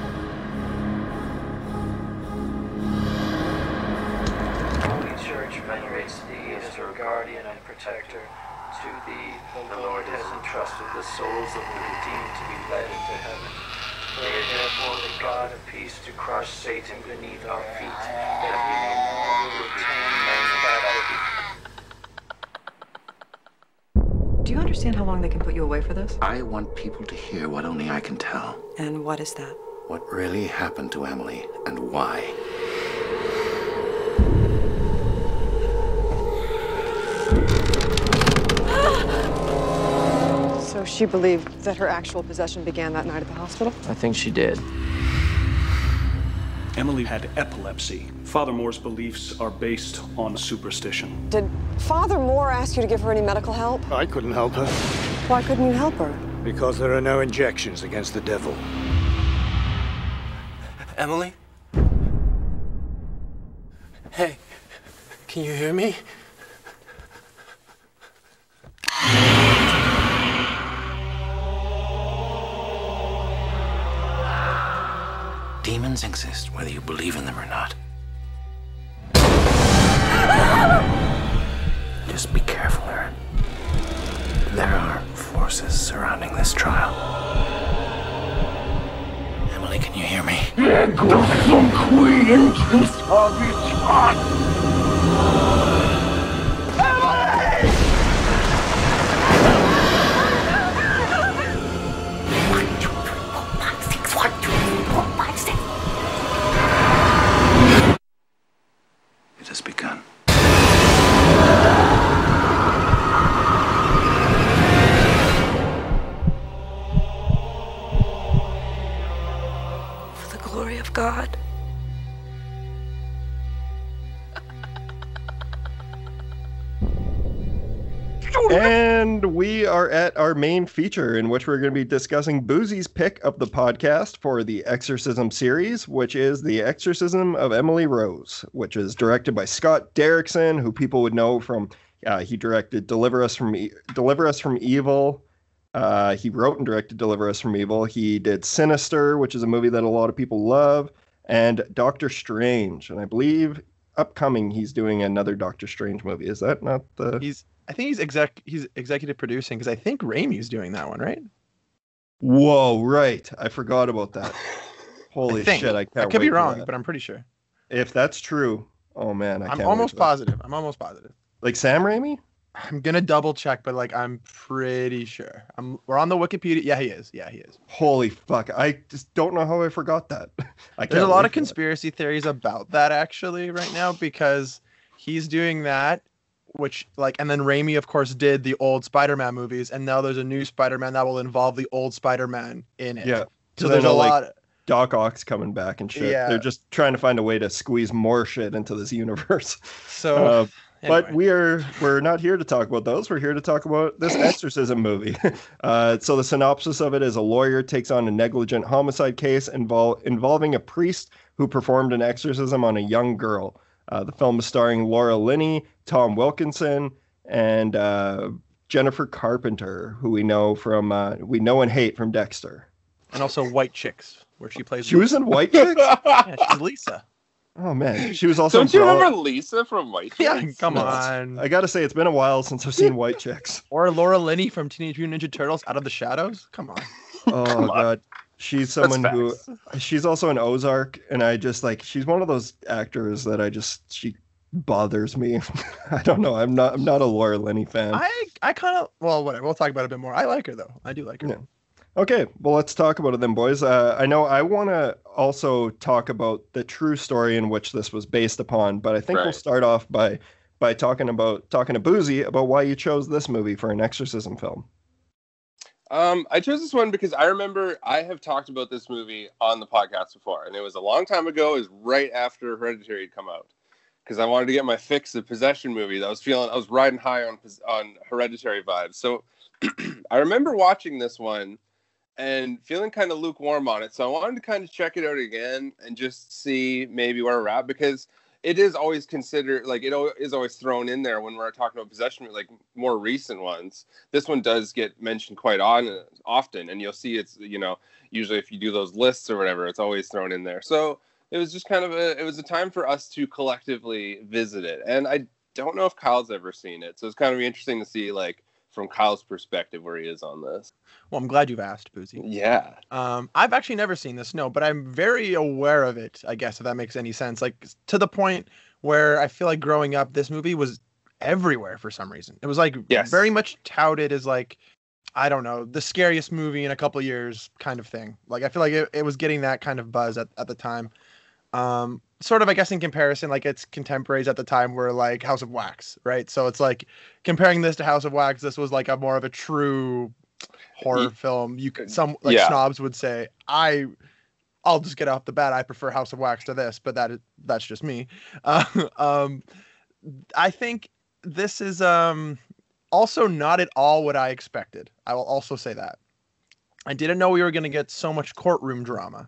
Holy Church venerates thee as her guardian and protector. To thee, the Lord has entrusted the souls of the redeemed to be led into heaven. Pray therefore the God of peace to crush Satan beneath our feet, that we may no longer return man's battle. Do you understand how long they can put you away for this? I want people to hear what only I can tell. And what is that? What really happened to Emily and why. So she believed that her actual possession began that night at the hospital? I think she did. Emily had epilepsy. Father Moore's beliefs are based on superstition. Did Father Moore ask you to give her any medical help? I couldn't help her. Why couldn't you help her? Because there are no injections against the devil. Emily? Hey, can you hear me? Demons exist whether you believe in them or not. Just be careful, Aaron. There are forces surrounding this trial. Emily, can you hear me? Emily! It has begun. God. And we are at our main feature, in which we're going to be discussing Boozy's pick of the podcast for the Exorcism series, which is The Exorcism of Emily Rose, which is directed by Scott Derrickson, who people would know from, he directed Deliver Us From Evil. He wrote and directed Deliver Us From Evil. He did Sinister, which is a movie that a lot of people love, and Doctor Strange. And I believe upcoming he's doing another Doctor Strange movie. Is that not the... I think he's executive producing, because I think Raimi's doing that one, right? Whoa, right. I forgot about that. Holy shit, I can't wait. I could be wrong, but I'm pretty sure. If that's true, oh man, I'm almost positive. Like Sam Raimi? I'm going to double check, but like I'm pretty sure. We're on the Wikipedia. Yeah, he is. Holy fuck. I just don't know how I forgot that. There's a lot of conspiracy theories about that actually right now, because he's doing that, which like, and then Raimi of course did the old Spider-Man movies, and now there's a new Spider-Man that will involve the old Spider-Man in it. Yeah. So there's a lot of... Doc Ock's coming back and shit. Yeah. They're just trying to find a way to squeeze more shit into this universe. So anyway. But we're not here to talk about those. We're here to talk about this Exorcism movie. So the synopsis of it is: a lawyer takes on a negligent homicide case involving a priest who performed an exorcism on a young girl. The film is starring Laura Linney, Tom Wilkinson, and Jennifer Carpenter, who we know and hate from Dexter, and also White Chicks, where she plays. She was in White Chicks. Yeah, she's Lisa. Oh man, she was also. Don't you remember Lisa from White Chicks? Yeah, come on. I gotta say, it's been a while since I've seen White Chicks. Or Laura Linney from Teenage Mutant Ninja Turtles, Out of the Shadows. Come on. Oh come god, on. She's someone who. She's also in Ozark, and I just like. She's one of those actors that I just. She bothers me. I don't know. I'm not a Laura Linney fan. I kind of. Well, whatever. We'll talk about it a bit more. I like her though. I do like her. Yeah. Okay, well, let's talk about it then, boys. I know I want to also talk about the true story in which this was based upon, but I think we'll start off by talking to Boozy about why you chose this movie for an exorcism film. I chose this one because I remember I have talked about this movie on the podcast before, and it was a long time ago. It was right after Hereditary had come out, because I wanted to get my fix of possession movies. I was riding high on Hereditary vibes. So I remember watching this one and feeling kind of lukewarm on it. So I wanted to kind of check it out again and just see maybe where we're at, because it is always considered, like, it is always thrown in there when we're talking about possession, like more recent ones. This one does get mentioned quite often, and you'll see it's, you know, usually if you do those lists or whatever, it's always thrown in there. So it was just kind of a time for us to collectively visit it. And I don't know if Kyle's ever seen it. So it's kind of interesting to see, like, from Kyle's perspective where he is on this. Well, I'm glad you've asked, Boozy. Yeah. I've actually never seen this, no, but I'm very aware of it, I guess, if that makes any sense. Like, to the point where I feel like growing up, this movie was everywhere for some reason. It was, like, very much touted as, like, I don't know, the scariest movie in a couple of years kind of thing. Like, I feel like it was getting that kind of buzz at the time. Sort of, I guess, in comparison, like, its contemporaries at the time were, like, House of Wax, right? So it's, like, comparing this to House of Wax, this was, like, a more of a true horror film. You could, some, like, snobs would say, I'll just get off the bat, I prefer House of Wax to this, but that's just me. I think this is also not at all what I expected. I will also say that. I didn't know we were going to get so much courtroom drama.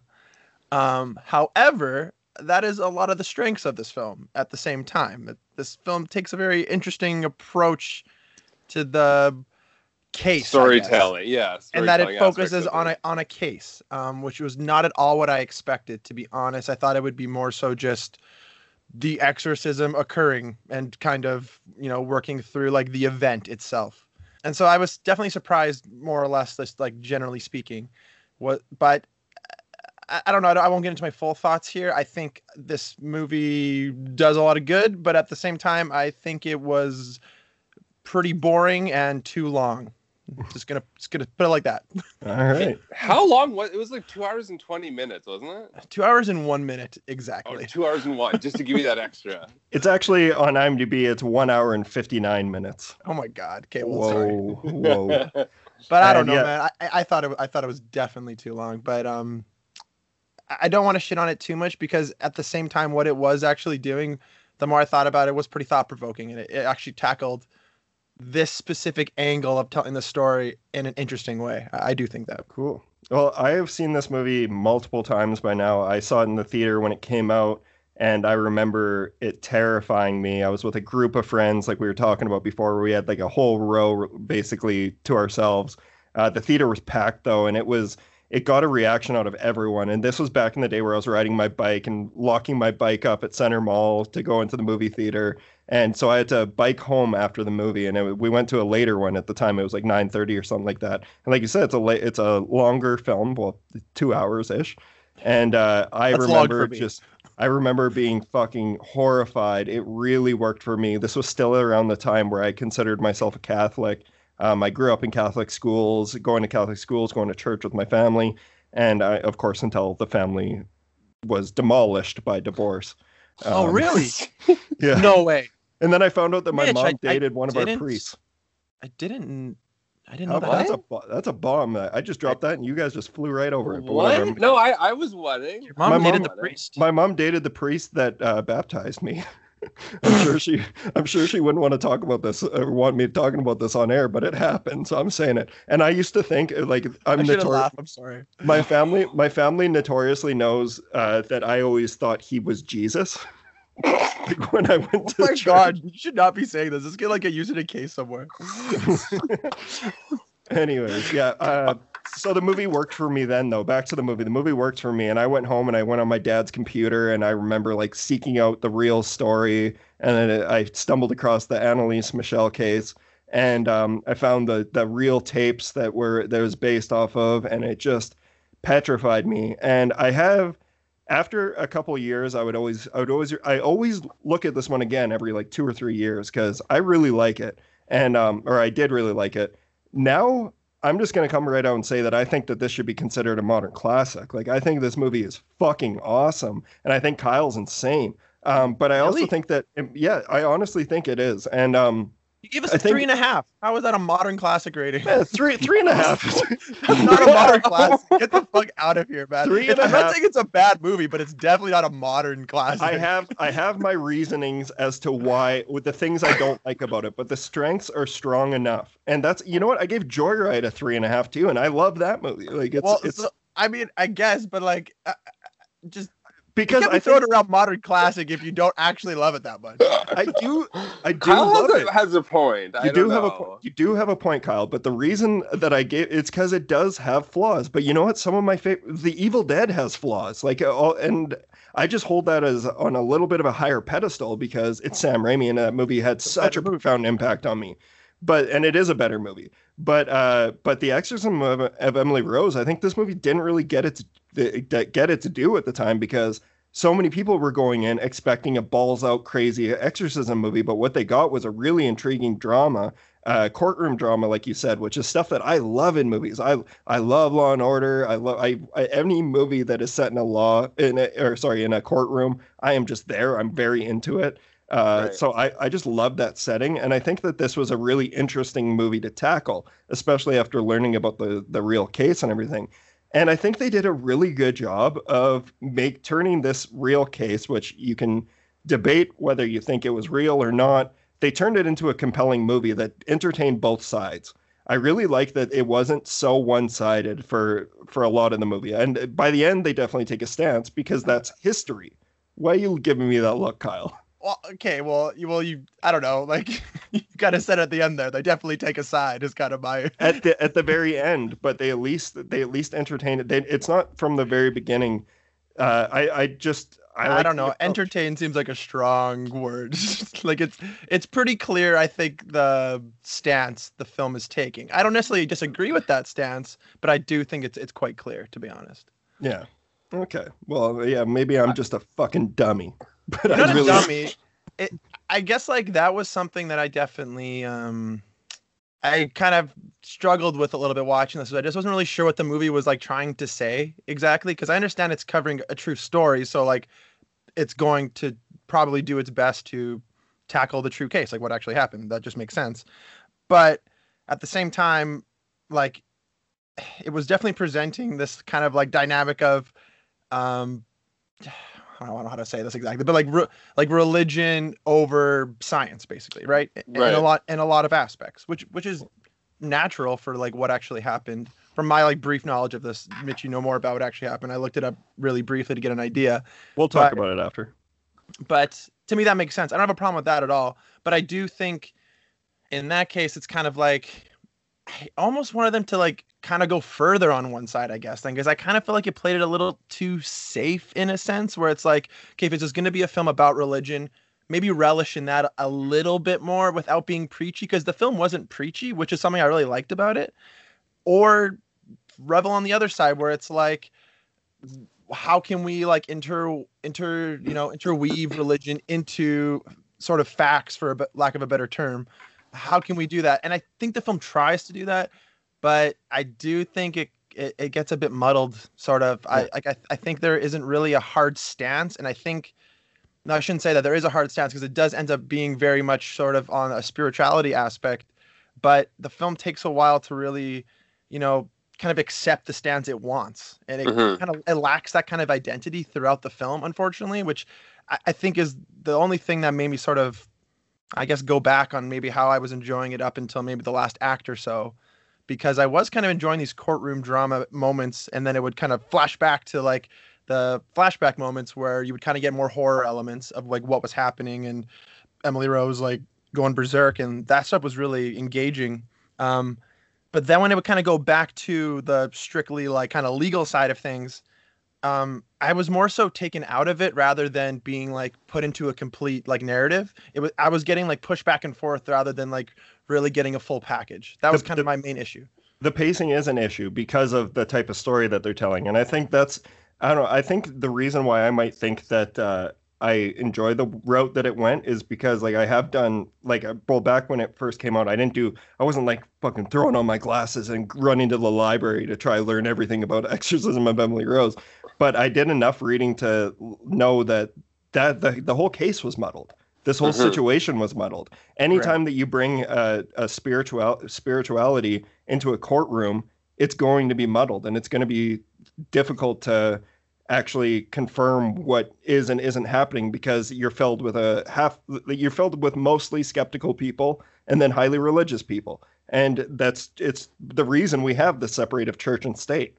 However... that is a lot of the strengths of this film at the same time. This film takes a very interesting approach to the case. Storytelling, yes. Yeah, and that it focuses on a case, which was not at all what I expected, to be honest. I thought it would be more so just the exorcism occurring and kind of, you know, working through, like, the event itself. And so I was definitely surprised, more or less, just, like, generally speaking. But... I don't know. I won't get into my full thoughts here. I think this movie does a lot of good, but at the same time, I think it was pretty boring and too long. Just gonna put it like that. All right. How long was it? It was like 2 hours and 20 minutes, wasn't it? 2 hours and 1 minute exactly. Oh, 2 hours and one, just to give you that extra. It's actually on IMDb. It's 1 hour and 59 minutes. Oh my god. Okay. Well, whoa. But I don't know, man. I thought it was definitely too long, but I don't want to shit on it too much, because at the same time, what it was actually doing, the more I thought about it, was pretty thought provoking. And it actually tackled this specific angle of telling the story in an interesting way. I do think that. Cool. Well, I have seen this movie multiple times by now. I saw it in the theater when it came out, and I remember it terrifying me. I was with a group of friends, like we were talking about before, where we had like a whole row basically to ourselves. The theater was packed, though, and it got a reaction out of everyone. And this was back in the day where I was riding my bike and locking my bike up at Center Mall to go into the movie theater. And so I had to bike home after the movie, and we went to a later one at the time. It was like 9:30 or something like that. And like you said, it's a longer film, well, 2 hours-ish. And I remember being fucking horrified. It really worked for me. This was still around the time where I considered myself a Catholic. I grew up in Catholic schools, going to church with my family. And I, of course, until the family was demolished by divorce. Oh, really? Yeah. No way. And then I found out that my mom dated one of our priests. I didn't know that. That's a bomb. I just dropped that and you guys just flew right over it. But what? No, I was wedding. My mom dated the priest that baptized me. I'm sure she wouldn't want to talk about this or want me talking about this on air, but it happened, so I'm saying it. And I used to think like I'm sorry. My family notoriously knows that I always thought he was Jesus. Like when I went to my church. God, you should not be saying this. Let's get like a use it in case somewhere. Anyways, yeah. So the movie worked for me then, though. Back to the movie. The movie worked for me, and I went home and I went on my dad's computer, and I remember like seeking out the real story, and then I stumbled across the Annalise Michelle case, and I found the real tapes that was based off of, and it just petrified me. And I have, after a couple of years, I always look at this one again every like 2 or 3 years because I really like it, and or I did really like it. Now, I'm just going to come right out and say that I think that this should be considered a modern classic. Like, I think this movie is fucking awesome. And I think Kyle's insane. But I also think that, I honestly think it is. And you gave us 3.5. How is that a modern classic rating? Yeah, 3.5. That's not a modern classic. Get the fuck out of here, man. 3.5. I'm not saying it's a bad movie, but it's definitely not a modern classic. I have my reasonings as to why, with the things I don't like about it, but the strengths are strong enough. And that's, you know what? I gave Joyride a 3.5 too, and I love that movie. Like, it's I mean, I guess, but like, just. Because I throw it around modern classic if you don't actually love it that much. I do Kyle love it. Has a point. You do have a point, Kyle. But the reason that I gave it's because it does have flaws. But you know what? Some of my favorite, The Evil Dead, has flaws. Like, and I just hold that as on a little bit of a higher pedestal because it's Sam Raimi, and that movie had such a profound impact on me. But and it is a better movie. But The Exorcism of Emily Rose, I think this movie didn't really get it to do at the time because so many people were going in expecting a balls out crazy exorcism movie. But what they got was a really intriguing drama, courtroom drama, like you said, which is stuff that I love in movies. I love Law and Order. I love any movie that is set in a courtroom. I am just there. I'm very into it. Right. So I just love that setting. And I think that this was a really interesting movie to tackle, especially after learning about the real case and everything. And I think they did a really good job of turning this real case, which you can debate whether you think it was real or not. They turned it into a compelling movie that entertained both sides. I really like that it wasn't so one-sided for a lot of the movie. And by the end, they definitely take a stance because that's history. Why are you giving me that look, Kyle? Well, okay, you I don't know, like you kind of said at the end there, they definitely take a side is kind of my at the very end, but they at least entertain it. It's not from the very beginning. I don't know. Entertain seems like a strong word. Like it's pretty clear, I think, the stance the film is taking. I don't necessarily disagree with that stance, but I do think it's quite clear, to be honest. Yeah. Okay. Well, yeah, maybe I'm just a fucking dummy. But not a dummy. I guess like that was something that I definitely I kind of struggled with a little bit watching this. I just wasn't really sure what the movie was like trying to say exactly, because I understand it's covering a true story, so like it's going to probably do its best to tackle the true case, like what actually happened. That just makes sense. But at the same time, like it was definitely presenting this kind of like dynamic of I don't know how to say this exactly, but like religion over science, basically, right? Right. In a lot of aspects, which is natural for like what actually happened. From my like brief knowledge of this, Mitch, you know more about what actually happened. I looked it up really briefly to get an idea. We'll talk about it after. But to me, that makes sense. I don't have a problem with that at all. But I do think in that case, it's kind of like I almost wanted them to like kind of go further on one side, I guess, then, because I kind of feel like it played it a little too safe in a sense where it's like, okay, if it's just going to be a film about religion, maybe relish in that a little bit more without being preachy, because the film wasn't preachy, which is something I really liked about it. Or revel on the other side where it's like, how can we like interweave religion into sort of facts, for lack of a better term? How can we do that? And I think the film tries to do that, but I do think it gets a bit muddled, sort of. Yeah. I think there isn't really a hard stance, and I think, no, I shouldn't say that there is a hard stance, because it does end up being very much sort of on a spirituality aspect, but the film takes a while to really, kind of accept the stance it wants, and it kind of lacks that kind of identity throughout the film, unfortunately, which I think is the only thing that made me sort of, I guess, go back on maybe how I was enjoying it up until maybe the last act or so, because I was kind of enjoying these courtroom drama moments, and then it would kind of flash back to like the flashback moments where you would kind of get more horror elements of like what was happening and Emily Rose like going berserk, and that stuff was really engaging. But then when it would kind of go back to the strictly like kind of legal side of things, I was more so taken out of it rather than being like put into a complete like narrative. I was getting like pushed back and forth rather than like really getting a full package. That was kind of my main issue. The pacing is an issue because of the type of story that they're telling. And I think I think the reason why I might think that I enjoy the route that it went is because like I have done like a well, back when it first came out, I wasn't like fucking throwing on my glasses and running to the library to try learn everything about Exorcism of Emily Rose. But I did enough reading to know that the whole case was muddled. This whole situation was muddled. Anytime that you bring a spirituality into a courtroom, it's going to be muddled and it's going to be difficult to actually confirm what is and isn't happening, because you're filled with mostly skeptical people and then highly religious people. And it's the reason we have the separate of church and state.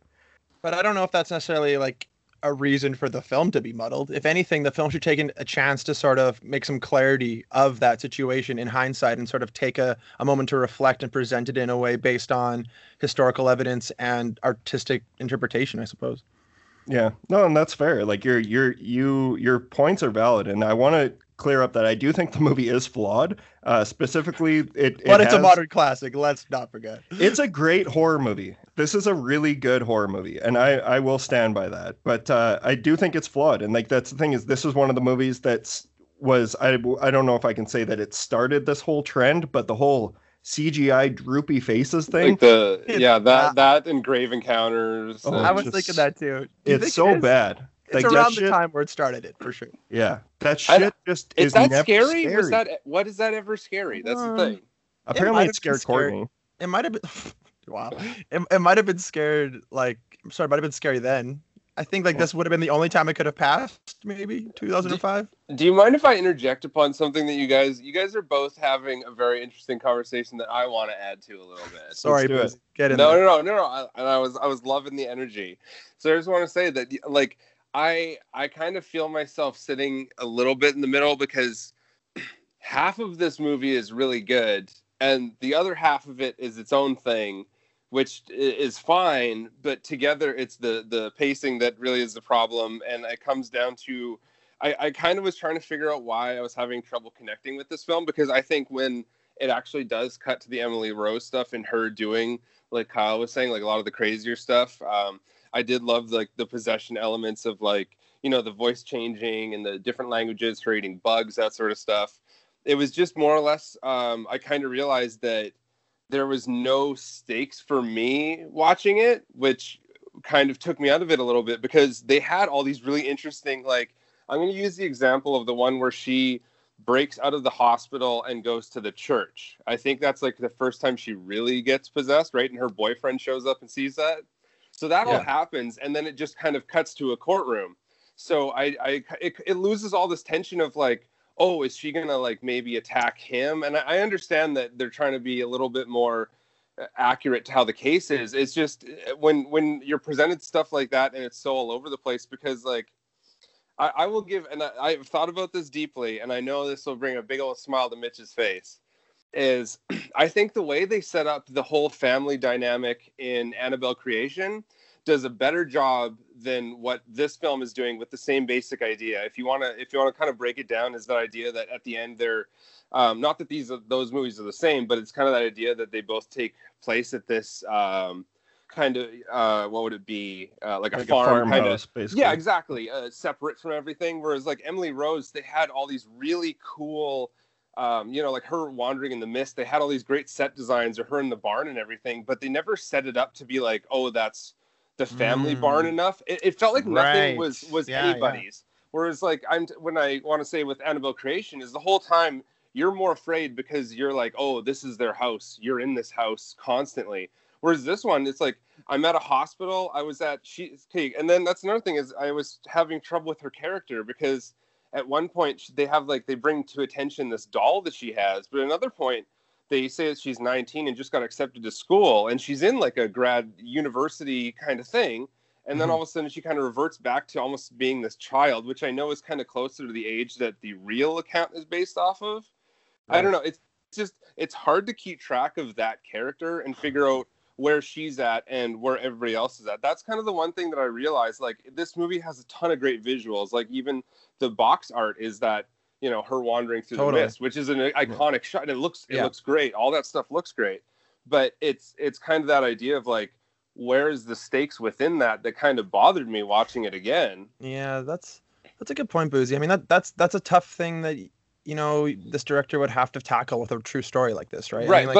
But I don't know if that's necessarily like a reason for the film to be muddled. If anything, the film should take a chance to sort of make some clarity of that situation in hindsight and sort of take a moment to reflect and present it in a way based on historical evidence and artistic interpretation, I suppose. Yeah, no, and that's fair. Like your points are valid, and I want to clear up that I do think the movie is flawed. Specifically, it's a modern classic. Let's not forget. It's a great horror movie. This is a really good horror movie, and I will stand by that. But I do think it's flawed, and like that's the thing is this is one of the movies I don't know if I can say that it started this whole trend, but the whole CGI droopy faces thing. Like that and Grave Encounters. Oh, I was thinking that too. It's so bad. It's like around the time where it started it for sure. Yeah. That shit just is that never scary? Was that what is that ever scary? That's the thing. Apparently it scared Courtney. It might have been wow. It might have been scared like I'm sorry, it might have been scary then. I think like this would have been the only time it could have passed, maybe 2005. Do you mind if I interject upon something that you guys are both having a very interesting conversation that I want to add to a little bit? Sorry, but get in. No. I was loving the energy. So I just want to say that like I kind of feel myself sitting a little bit in the middle, because half of this movie is really good and the other half of it is its own thing, which is fine, but together it's the pacing that really is the problem. And it comes down to, I kind of was trying to figure out why I was having trouble connecting with this film, because I think when it actually does cut to the Emily Rose stuff and her doing, like Kyle was saying, like a lot of the crazier stuff, I did love like the possession elements of like, the voice changing and the different languages, her eating bugs, that sort of stuff. It was just more or less, I kind of realized that there was no stakes for me watching it, which kind of took me out of it a little bit, because they had all these really interesting, like, I'm going to use the example of the one where she breaks out of the hospital and goes to the church. I think that's like the first time she really gets possessed, right? And her boyfriend shows up and sees that. So that all happens. And then it just kind of cuts to a courtroom. So it loses all this tension of like, oh, is she gonna like maybe attack him? And I understand that they're trying to be a little bit more accurate to how the case is. It's just when you're presented stuff like that and it's so all over the place, because like I will give, and I've thought about this deeply, and I know this will bring a big old smile to Mitch's face, is I think the way they set up the whole family dynamic in Annabelle Creation does a better job than what this film is doing with the same basic idea. If you want to kind of break it down, is that idea that at the end they're, not that those movies are the same, but it's kind of that idea that they both take place at this like a farm kind of, basically. Yeah, exactly, separate from everything. Whereas like Emily Rose, they had all these really cool, like her wandering in the mist, they had all these great set designs, or her in the barn and everything, but they never set it up to be like, oh, that's the family barn enough. It felt like nothing was anybody's. Yeah. Whereas like when I want to say with Annabelle Creation is the whole time you're more afraid because you're like, oh, this is their house. You're in this house constantly. Whereas this one, it's like, I'm at a hospital. And then that's another thing is I was having trouble with her character, because at one point they bring to attention this doll that she has. But at another point, they say that she's 19 and just got accepted to school, and she's in like a grad university kind of thing. And then all of a sudden she kind of reverts back to almost being this child, which I know is kind of closer to the age that the real account is based off of. Right. I don't know. It's hard to keep track of that character and figure out where she's at and where everybody else is at. That's kind of the one thing that I realized, like, this movie has a ton of great visuals. Like, even the box art is that, her wandering through the mist, which is an iconic shot. And it looks great. All that stuff looks great. But it's kind of that idea of like, where's the stakes within that kind of bothered me watching it again. Yeah, that's a good point, Boozy. I mean, that's a tough thing that, this director would have to tackle with a true story like this, right? Right. I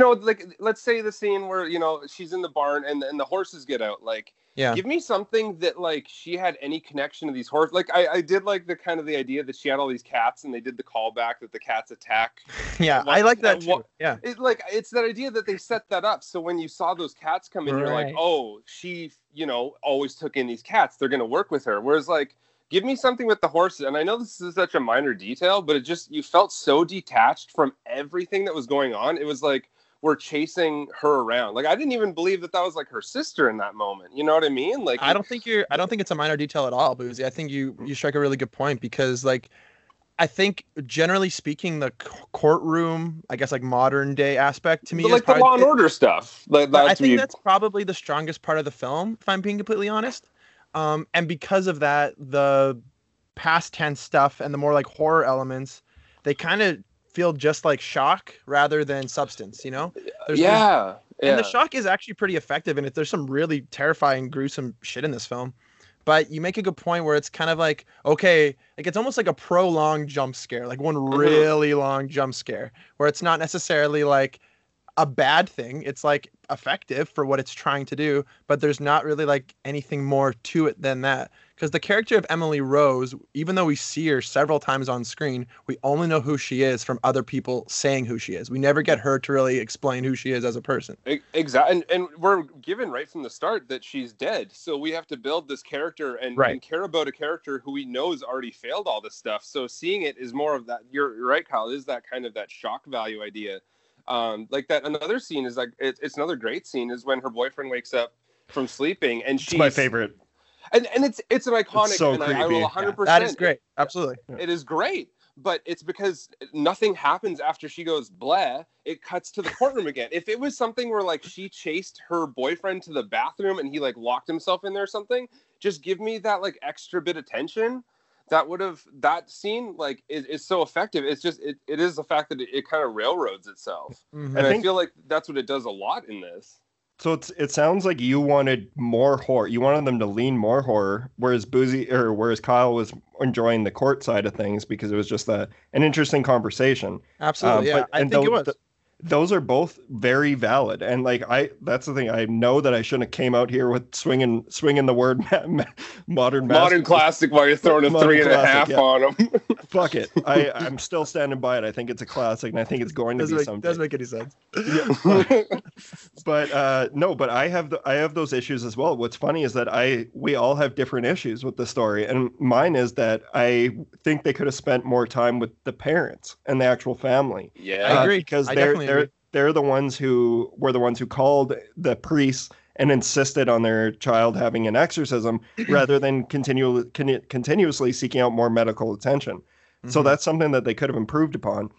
mean, let's say the scene where, she's in the barn and the horses get out, like, yeah. Give me something that, like, she had any connection to these horses. Like, I did like the kind of the idea that she had all these cats, and they did the callback that the cats attack. Yeah, I like that too. Yeah, it's that idea that they set that up. So when you saw those cats come in, right. You're like, oh, she, always took in these cats. They're gonna work with her. Whereas, like, give me something with the horses. And I know this is such a minor detail, but it just, you felt so detached from everything that was going on. It was like, we're chasing her around. Like, I didn't even believe that was like her sister in that moment. You know what I mean? Like, I don't think it's a minor detail at all, Boozy. I think you strike a really good point, because like, I think generally speaking, the courtroom, I guess, like, modern day aspect to me, like, the Law and Order stuff. I think that's probably the strongest part of the film, if I'm being completely honest. And because of that, the past tense stuff and the more like horror elements, they kind of feel just like shock rather than substance, And the shock is actually pretty effective, and there's some really terrifying, gruesome shit in this film. But you make a good point where it's kind of like, okay, like, it's almost like a prolonged jump scare, like one really long jump scare, where it's not necessarily like a bad thing. It's like effective for what it's trying to do, but there's not really like anything more to it than that. Because the character of Emily Rose, even though we see her several times on screen, we only know who she is from other people saying who she is. We never get her to really explain who she is as a person. Exactly. And we're given right from the start that she's dead. So we have to build this character and care about a character who we know has already failed all this stuff. So seeing it is more of that. You're right, Kyle. It is that kind of that shock value idea. Like that. Another scene is like, it's another great scene is when her boyfriend wakes up from sleeping, and she's my favorite. And it's an iconic. It's so and creepy. I will 100%. That is great. Absolutely. Yeah. It is great. But it's because nothing happens after she goes bleh. It cuts to the courtroom again. If it was something where like she chased her boyfriend to the bathroom and he like locked himself in there or something, just give me that like extra bit of tension. That scene like is so effective. It's just it is the fact that it kind of railroads itself. Mm-hmm. And I feel like that's what it does a lot in this. So it sounds like you wanted more horror. You wanted them to lean more horror, whereas Kyle was enjoying the court side of things, because it was just an interesting conversation. Absolutely, yeah. I think it was. Those are both very valid, and like that's the thing. I know that I shouldn't have came out here with swinging the word modern classic while you're throwing a 3.5 on them. Fuck it, I'm still standing by it. I think it's a classic, and I think it's going to be something. Doesn't make any sense. Yeah. But no, but I have those issues as well. What's funny is that we all have different issues with the story, and mine is that I think they could have spent more time with the parents and the actual family. Yeah, I agree, because they're the ones who were the ones who called the priests and insisted on their child having an exorcism rather than continuously seeking out more medical attention. Mm-hmm. So that's something that they could have improved upon.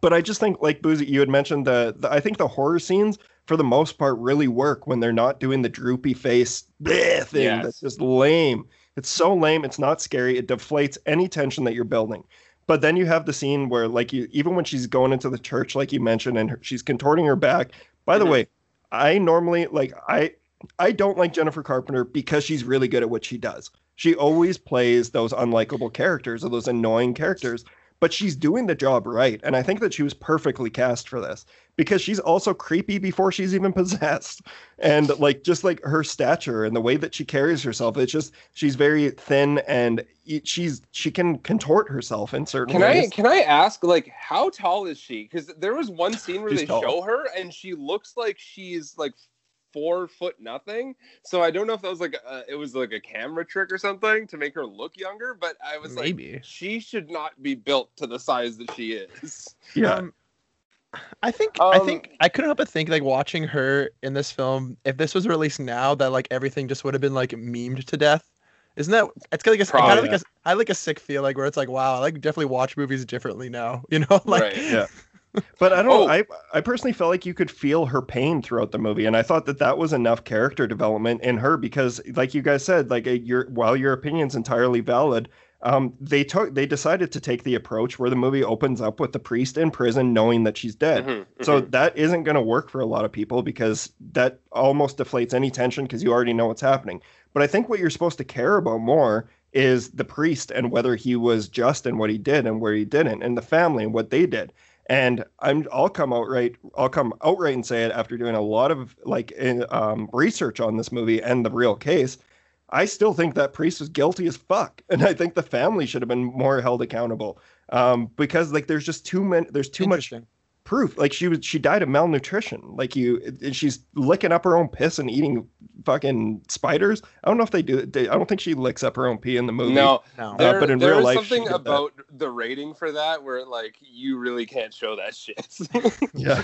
But I just think, like Boozy, you had mentioned, I think the horror scenes, for the most part, really work when they're not doing the droopy face bleh thing. Yes. That's just lame. It's so lame. It's not scary. It deflates any tension that you're building. But then you have the scene where, like, even when she's going into the church, like you mentioned, and she's contorting her back. By the way, I normally, like, I don't like Jennifer Carpenter because she's really good at what she does. She always plays those unlikable characters or those annoying characters. But she's doing the job right, and I think that she was perfectly cast for this, because she's also creepy before she's even possessed. And like, just like her stature and the way that she carries herself, it's just, she's very thin, and she can contort herself in certain ways. Can I ask, like, how tall is she? Because there was one scene where they show her, and she looks like she's like 4'0". So I don't know if that was like a camera trick or something to make her look younger, but I was like, she should not be built to the size that she is. Yeah. I think I couldn't help but think, like, watching her in this film, if this was released now, that like everything just would have been like memed to death. Isn't that? It's kind of like I like a sick feel, like, where it's like, wow, I like definitely watch movies differently now. You know, like, right, yeah. But I don't know, I personally felt like you could feel her pain throughout the movie, and I thought that that was enough character development in her, because, like you guys said, like, while your opinion's entirely valid, they decided to take the approach where the movie opens up with the priest in prison knowing that she's dead. Mm-hmm, so that isn't going to work for a lot of people, because that almost deflates any tension because you already know what's happening. But I think what you're supposed to care about more is the priest and whether he was just in what he did and where he didn't, and the family and what they did. And I'll come outright and say it, after doing a lot of research on this movie and the real case, I still think that priest was guilty as fuck, and I think the family should have been more held accountable, because like there's just too much proof. Like she died of malnutrition. Like she's licking up her own piss and eating fucking spiders. I don't know if they do. I don't think she licks up her own pee in the movie. No. But in real life, something about the rating for that where like you really can't show that shit. Yeah.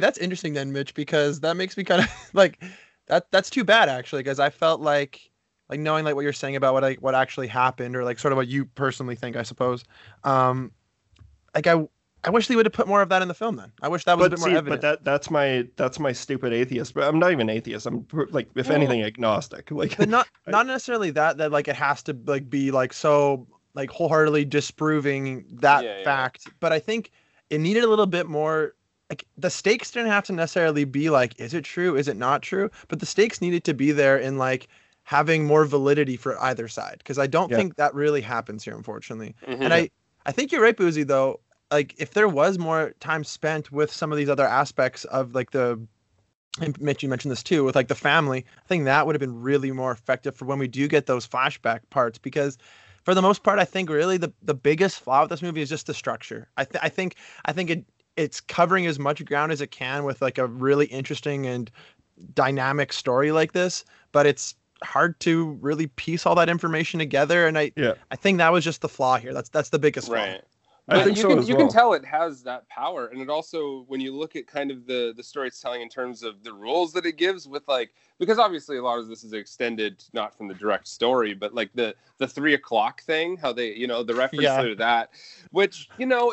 That's interesting then, Mitch, because that makes me kind of like that. That's too bad actually, because I felt like knowing like what you're saying about what actually happened, or like sort of what you personally think, I suppose. I wish they would have put more of that in the film then. I wish that was a bit more evident. But that's my stupid atheist. But I'm not even atheist. I'm like, if anything, agnostic. Like, but not necessarily that like it has to like be like so like wholeheartedly disproving that fact. Yeah. But I think it needed a little bit more. Like the stakes didn't have to necessarily be like, is it true? Is it not true? But the stakes needed to be there in like having more validity for either side, because I don't think that really happens here, unfortunately. Mm-hmm. And I think you're right, Boozy, though. Like, if there was more time spent with some of these other aspects of, like, and Mitch, you mentioned this too, with, like, the family, I think that would have been really more effective for when we do get those flashback parts. Because for the most part, I think really the biggest flaw with this movie is just the structure. I think it's covering as much ground as it can with, like, a really interesting and dynamic story like this. But it's hard to really piece all that information together. And I think that was just the flaw here. That's the biggest flaw. You can tell it has that power, and it also, when you look at kind of the story it's telling in terms of the rules that it gives with, like, because obviously a lot of this is extended not from the direct story, but like the 3 o'clock thing, how they, you know, the reference to that, which, you know,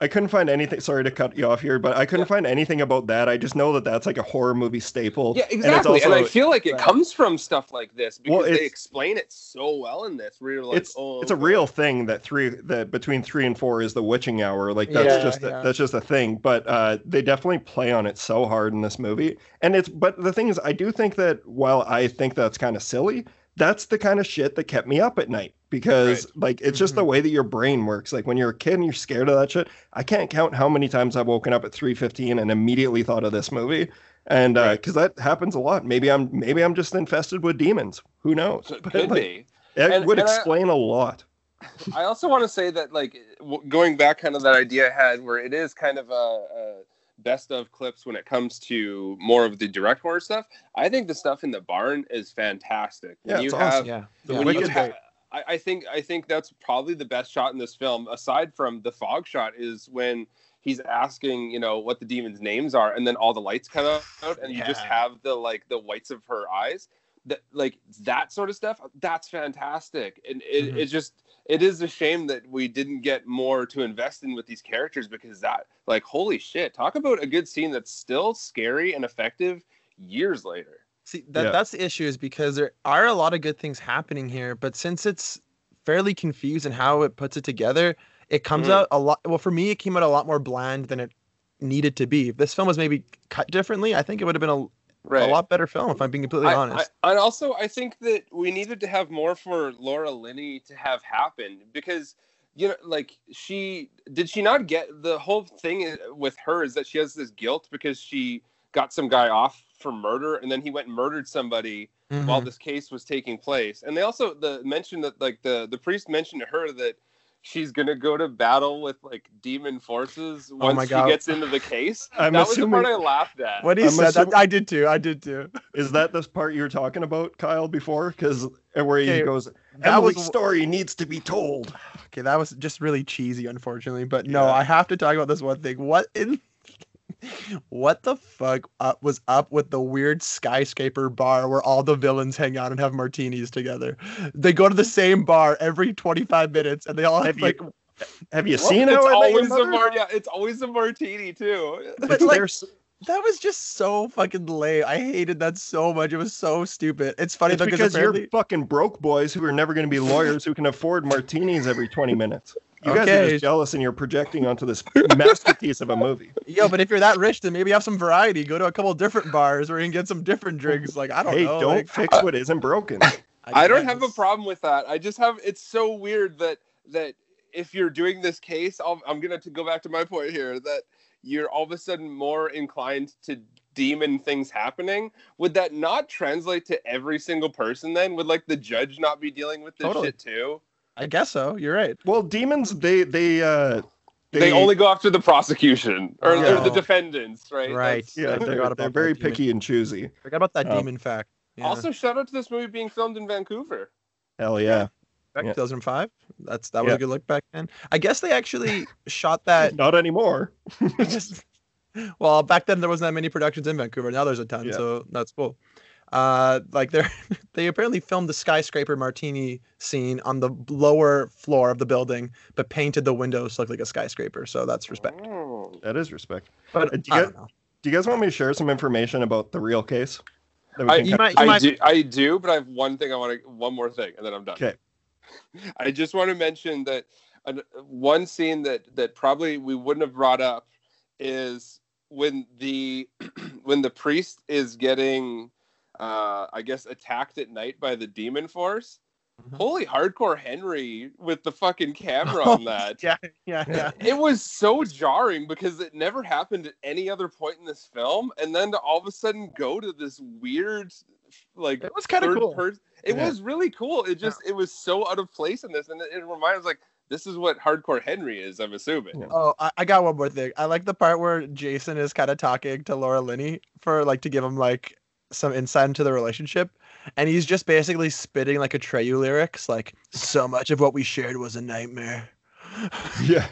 I couldn't find anything. Sorry to cut you off here, but I couldn't find anything about that. I just know that that's like a horror movie staple. Yeah, exactly. And, I feel like it comes from stuff like this, because they explain it so well in this. Where you're like, it's a real thing that between 3 and 4 is the witching hour. Like that's just a thing. But they definitely play on it so hard in this movie. And but the thing is, I do think that while I think that's kind of silly, that's the kind of shit that kept me up at night, because like, it's just the way that your brain works. Like, when you're a kid and you're scared of that shit, I can't count how many times I've woken up at 3:15 and immediately thought of this movie. And because that happens a lot. Maybe I'm just infested with demons. Who knows? It could be. It would explain a lot. I also want to say that, like, going back kind of that idea I had where it is kind of a best of clips when it comes to more of the direct horror stuff. I think the stuff in the barn is fantastic. When awesome. Yeah. The wicked bait. I think that's probably the best shot in this film, aside from the fog shot, is when he's asking, you know, what the demons' names are, and then all the lights come out, and you just have the whites of her eyes. That, like, that sort of stuff, that's fantastic. And it is a shame that we didn't get more to invest in with these characters, because that, like, holy shit, talk about a good scene that's still scary and effective years later. See, that's the issue, is because there are a lot of good things happening here, but since it's fairly confused in how it puts it together, it comes out a lot. Well, for me, it came out a lot more bland than it needed to be. If this film was maybe cut differently, I think it would have been a lot better film, if I'm being completely honest. And also, I think that we needed to have more for Laura Linney to have happen, because, you know, like, she not get the whole thing with her is that she has this guilt because she got some guy off for murder, and then he went and murdered somebody while this case was taking place. And they also mentioned that, like, the priest mentioned to her that she's gonna go to battle with, like, demon forces once she gets into the case. That was the part I laughed at. What he said, I did too. Is that this part you were talking about, Kyle, before? Because where he goes, Emily's story needs to be told. Okay, that was just really cheesy, unfortunately. But no, I have to talk about this one thing. What the fuck was up with the weird skyscraper bar where all the villains hang out and have martinis together? They go to the same bar every 25 minutes, and they all have Have you seen how it's always a martini too? But that was just so fucking lame. I hated that so much. It was so stupid. It's funny though, because you're fucking broke boys who are never going to be lawyers who can afford martinis every 20 minutes. You guys are just jealous, and you're projecting onto this masterpiece of a movie. Yo, but if you're that rich, then maybe have some variety. Go to a couple different bars where you can get some different drinks. Like, I don't know. Hey, don't fix what isn't broken. I don't have a problem with that. I just have... It's so weird that if you're doing this case... I'm going to go back to my point here, that you're all of a sudden more inclined to demon things happening. Would that not translate to every single person then? Would, like, the judge not be dealing with this shit too? I guess so. You're right. Well, demons, they only go after the prosecution or the defendants, right? Right. Yeah, they're very picky and choosy. Forgot about that demon fact. Yeah. Also, shout out to this movie being filmed in Vancouver. Hell yeah. Back in 2005. That was a good look back then. I guess they actually shot that. Not anymore. Well, back then there wasn't that many productions in Vancouver. Now there's a ton, so that's cool. They apparently filmed the skyscraper martini scene on the lower floor of the building, but painted the windows to look like a skyscraper. So that's respect. Oh, that is respect. But do you guys want me to share some information about the real case? I do, but I have one thing. One more thing, and then I'm done. Okay. I just want to mention that one scene that probably we wouldn't have brought up is when the priest is getting, I guess, attacked at night by the demon force. Holy hardcore Henry with the fucking camera on that. Yeah. It was so jarring because it never happened at any other point in this film, and then to all of a sudden go to this weird, like, it was kind of cool. It was really cool. It just it was so out of place in this, and it reminds, like, this is what hardcore Henry is, I'm assuming. Yeah. Oh, I got one more thing. I like the part where Jason is kind of talking to Laura Linney for, like, to give him, like, some insight into the relationship, and he's just basically spitting, like, Atreyu lyrics, like, so much of what we shared was a nightmare. Yeah.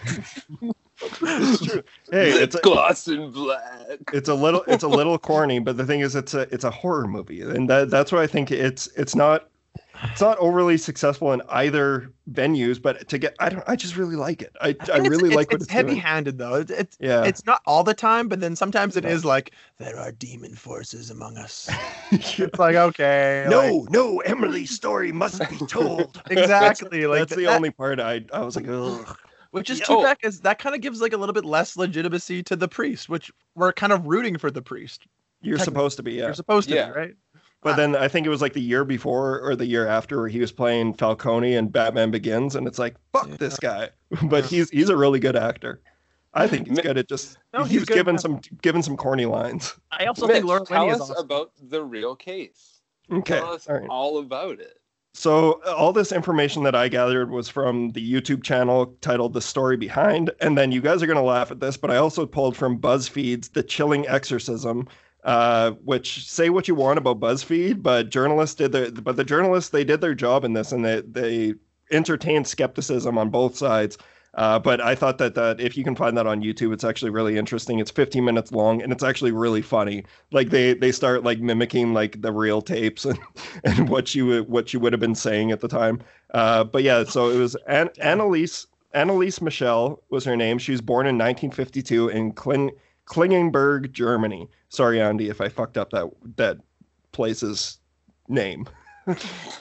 It's true. Hey, it's gloss and black. It's a little corny, but the thing is, it's a horror movie, and that's why I think it's not overly successful in either venues. But I just really like it. I really like what it's heavy-handed doing. Though. It's not all the time, but then sometimes it is like, there are demon forces among us. It's like, okay, no, Emily's story must be told. Exactly. That's the only part I was like, ugh. Which is too bad, because that kind of gives, like, a little bit less legitimacy to the priest, which we're kind of rooting for the priest. You're supposed to be, yeah. You're supposed to be, right? But then I think it was, like, the year before or the year after where he was playing Falcone in Batman Begins, and it's like, fuck this guy. But he's a really good actor. I think he's good at just he's given some corny lines. I also think Laura Linney is awesome. Tell us about the real case. Okay. Tell us all about it. So all this information that I gathered was from the YouTube channel titled The Story Behind. And then you guys are going to laugh at this, but I also pulled from BuzzFeed's The Chilling Exorcism, which, say what you want about BuzzFeed, but the journalists, they did their job in this, and they entertained skepticism on both sides. But I thought that if you can find that on YouTube, it's actually really interesting. It's 15 minutes long, and it's actually really funny. Like they start like mimicking like the real tapes and what you would have been saying at the time. But yeah, so it was Annalise Michel was her name. She was born in 1952 in Klingenberg, Germany. Sorry, Andy, if I fucked up that place's name.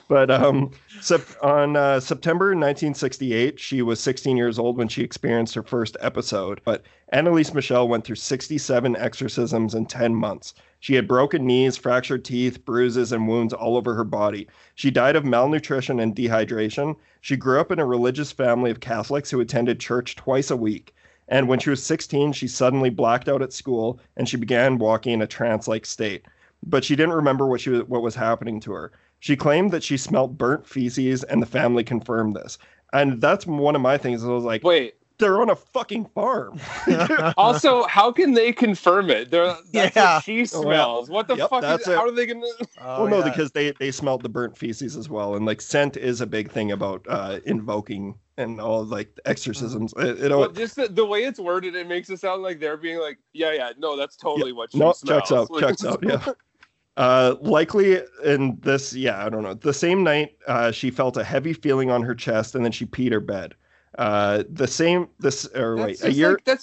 But on September 1968, she was 16 years old when she experienced her first episode. But Annalise Michel went through 67 exorcisms in 10 months. She had broken knees, fractured teeth, bruises, and wounds all over her body. She died of malnutrition and dehydration. She grew up in a religious family of Catholics who attended church twice a week. And when she was 16, she suddenly blacked out at school, and she began walking in a trance-like state. But she didn't remember what was happening to her. She claimed that she smelled burnt feces, and the family confirmed this. And that's one of my things. I was like, wait, they're on a fucking farm. Also, how can they confirm it? What she smells. What the fuck? How are they going to? Oh, well, no, because they smelled the burnt feces as well. And like scent is a big thing about invoking and all like exorcisms. Just the way it's worded, it makes it sound like they're being like, that's totally what she smells. Checks out, yeah. Likely in this, I don't know. The same night, she felt a heavy feeling on her chest, and then she peed her bed. That's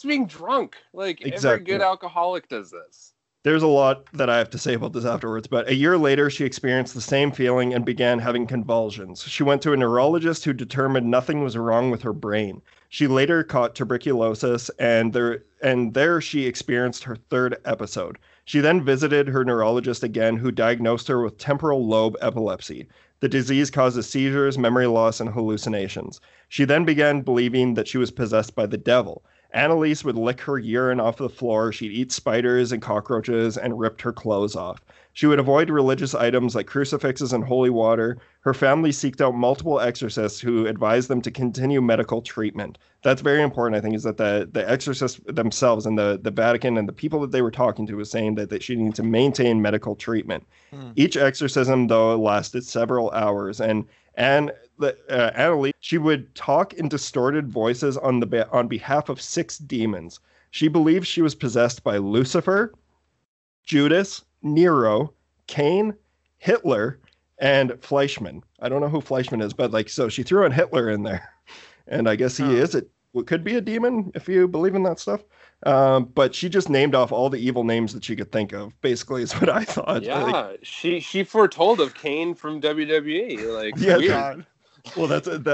being drunk. Like exactly. Every good alcoholic does this. There's a lot that I have to say about this afterwards, but a year later, she experienced the same feeling and began having convulsions. She went to a neurologist who determined nothing was wrong with her brain. She later caught tuberculosis, and there she experienced her third episode. She then visited her neurologist again, who diagnosed her with temporal lobe epilepsy. The disease causes seizures, memory loss, and hallucinations. She then began believing that she was possessed by the devil. Annalise would lick her urine off the floor. She'd eat spiders and cockroaches and ripped her clothes off. She would avoid religious items like crucifixes and holy water. Her family seeked out multiple exorcists who advised them to continue medical treatment. That's very important, I think, is that the exorcists themselves and the Vatican and the people that they were talking to was saying that she needed to maintain medical treatment. Mm. Each exorcism, though, lasted several hours. And Annalise, she would talk in distorted voices on behalf of 6 demons. She believed she was possessed by Lucifer, Judas, Nero, Cain, Hitler, and Fleischmann. I don't know who Fleischmann is, but like, so she threw in Hitler in there. And I guess he is it. Could be a demon if you believe in that stuff. But she just named off all the evil names that she could think of. Basically, is what I thought. Yeah, like, she foretold of Kane from WWE. Like, yeah, weird. Well,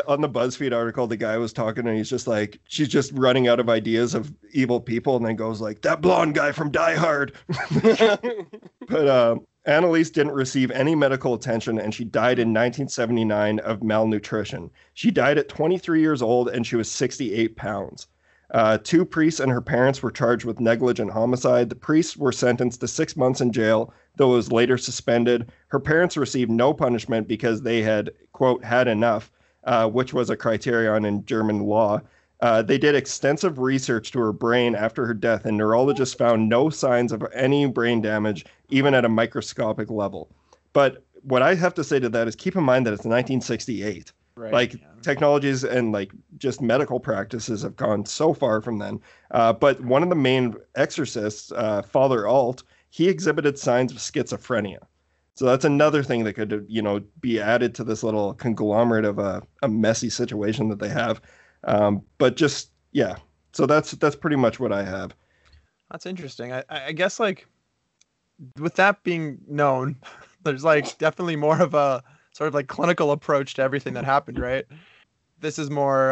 on the BuzzFeed article, the guy was talking, and he's just like, she's just running out of ideas of evil people, and then goes like, that blonde guy from Die Hard. But Annalise didn't receive any medical attention, and she died in 1979 of malnutrition. She died at 23 years old, and she was 68 pounds. 2 priests and her parents were charged with negligent homicide. The priests were sentenced to 6 months in jail, though it was later suspended. Her parents received no punishment because they had, quote, had enough, which was a criterion in German law. They did extensive research to her brain after her death, and neurologists found no signs of any brain damage, even at a microscopic level. But what I have to say to that is keep in mind that it's 1968. Right, Technologies and like just medical practices have gone so far from then. But one of the main exorcists, Father Alt, he exhibited signs of schizophrenia. So that's another thing that could, be added to this little conglomerate of a messy situation that they have. So that's pretty much what I have. That's interesting. I guess like with that being known, there's like definitely more of a sort of like clinical approach to everything that happened, right? This is more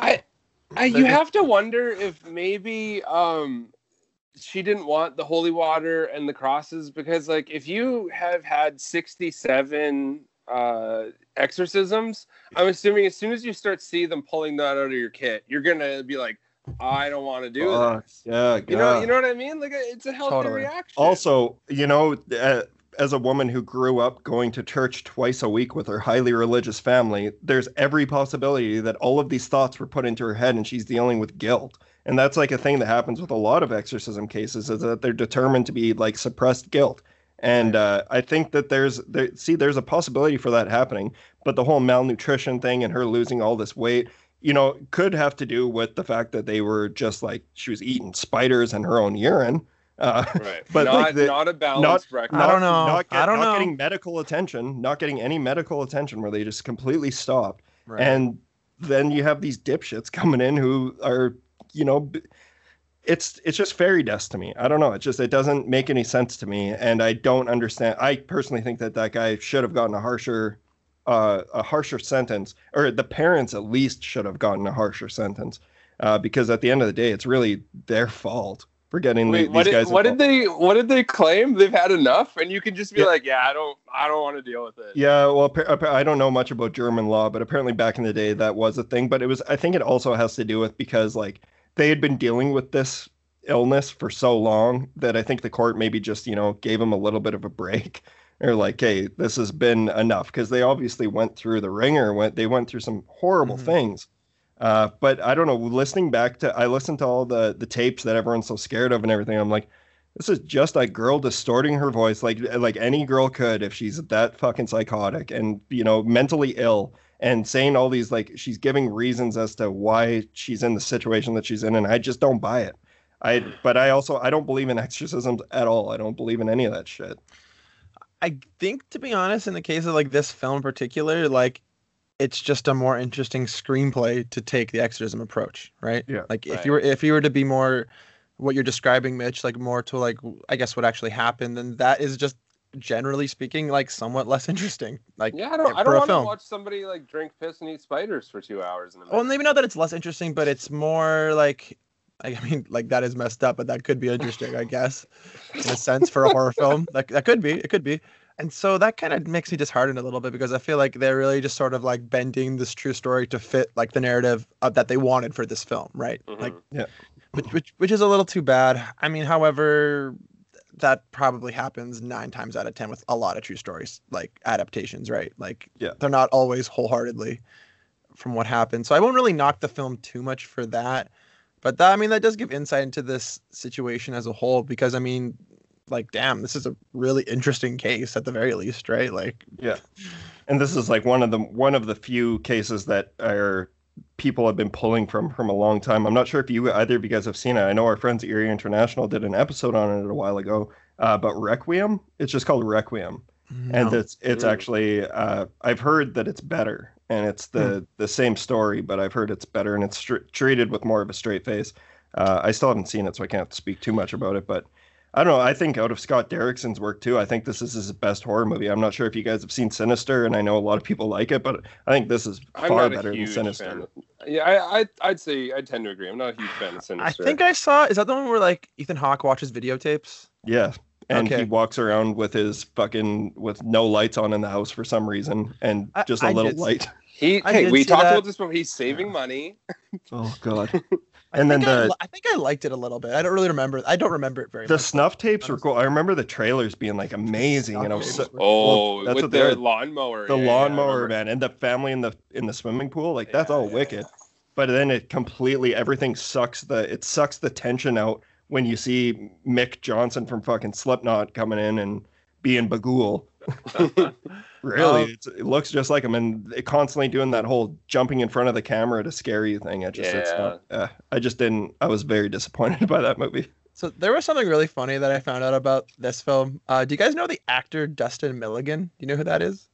you have to wonder if maybe she didn't want the holy water and the crosses, because like if you have had 67 exorcisms, I'm assuming as soon as you start see them pulling that out of your kit, you're gonna be like, I don't want to do this. Yeah, God. You know what I mean? Like it's a healthy reaction. Also, as a woman who grew up going to church twice a week with her highly religious family, there's every possibility that all of these thoughts were put into her head and she's dealing with guilt. And that's like a thing that happens with a lot of exorcism cases, is that they're determined to be like suppressed guilt. And I think that there's a possibility for that happening. But the whole malnutrition thing and her losing all this weight, you know, could have to do with the fact that they were just like, she was eating spiders and her own urine. Right. But not, like not a balanced breakfast. I don't know. Not getting medical attention, not getting any medical attention, where they just completely stopped. Right. And then you have these dipshits coming in who are, you know, it's just fairy dust to me. I don't know. It doesn't make any sense to me, and I don't understand. I personally think that guy should have gotten a harsher sentence, or the parents at least should have gotten a harsher sentence, because at the end of the day, it's really their fault. What did they claim? They've had enough, and you can just be like, yeah, I don't want to deal with it. Yeah, well, I don't know much about German law, but apparently back in the day that was a thing. But it was, I think, it also has to do with because like they had been dealing with this illness for so long that I think the court maybe just, you know, gave them a little bit of a break. They're like, hey, this has been enough, because they obviously went through the ringer. They went through some horrible things. But I don't know, I listened to all the tapes that everyone's so scared of and everything. I'm like, this is just a girl distorting her voice. Like any girl could, if she's that fucking psychotic and, you know, mentally ill and saying all these, like, she's giving reasons as to why she's in the situation that she's in. And I just don't buy it. But I don't believe in exorcisms at all. I don't believe in any of that shit. I think, to be honest, in the case of like this film in particular, like, it's just a more interesting screenplay to take the exorcism approach, right? Yeah. Like if you were to be more what you're describing, Mitch, like more to like, I guess what actually happened, then that is just generally speaking like somewhat less interesting. Like, yeah, I don't want to watch somebody like drink piss and eat spiders for 2 hours in a minute. Well, maybe not that it's less interesting, but it's more like, I mean, like that is messed up, but that could be interesting, I guess, in a sense, for a horror film. Like it could be. And so that kind of makes me disheartened a little bit, because I feel like they're really just sort of like bending this true story to fit like the narrative that they wanted for this film, right? Mm-hmm. Like, yeah, which is a little too bad. I mean, however, that probably happens 9 times out of 10 with a lot of true stories, like adaptations, right? Like, yeah, they're not always wholeheartedly from what happened. So I won't really knock the film too much for that. But that, I mean, that does give insight into this situation as a whole, because I mean, like, damn, this is a really interesting case at the very least, right? Like, yeah, and this is like one of the few cases that our people have been pulling from a long time. I'm not sure if either of you guys have seen it. I know our friends at Erie International did an episode on it a while ago, but Requiem, it's just called Requiem. No. And it's actually, I've heard that it's better, and it's the same story, but I've heard it's better, and it's treated with more of a straight face. I still haven't seen it, so I can't speak too much about it, but I don't know. I think out of Scott Derrickson's work, too, I think this is his best horror movie. I'm not sure if you guys have seen Sinister, and I know a lot of people like it, but I think this is far better than Sinister. Fan. Yeah, I'd say I tend to agree. I'm not a huge fan of Sinister. I think I saw... Is that the one where, like, Ethan Hawke watches videotapes? Yeah, and okay. He walks around with his fucking... with no lights on in the house for some reason, and just a little light. We talked about this before. He's saving money. Oh, God. And then I think I liked it a little bit. I don't really remember. I don't remember it very much. The snuff tapes were cool. I remember the trailers being like amazing. And I was that's with their lawnmower. The lawnmower, man, and the family in the swimming pool. Like that's all wicked. But then it completely sucks the tension out when you see Mick Johnson from fucking Slipknot coming in and being Bagul. Really, it looks just like him, and it constantly doing that whole jumping in front of the camera to scare you thing. I was very disappointed by that movie. So there was something really funny that I found out about this film. Do you guys know the actor Dustin Milligan? Do you know who that is?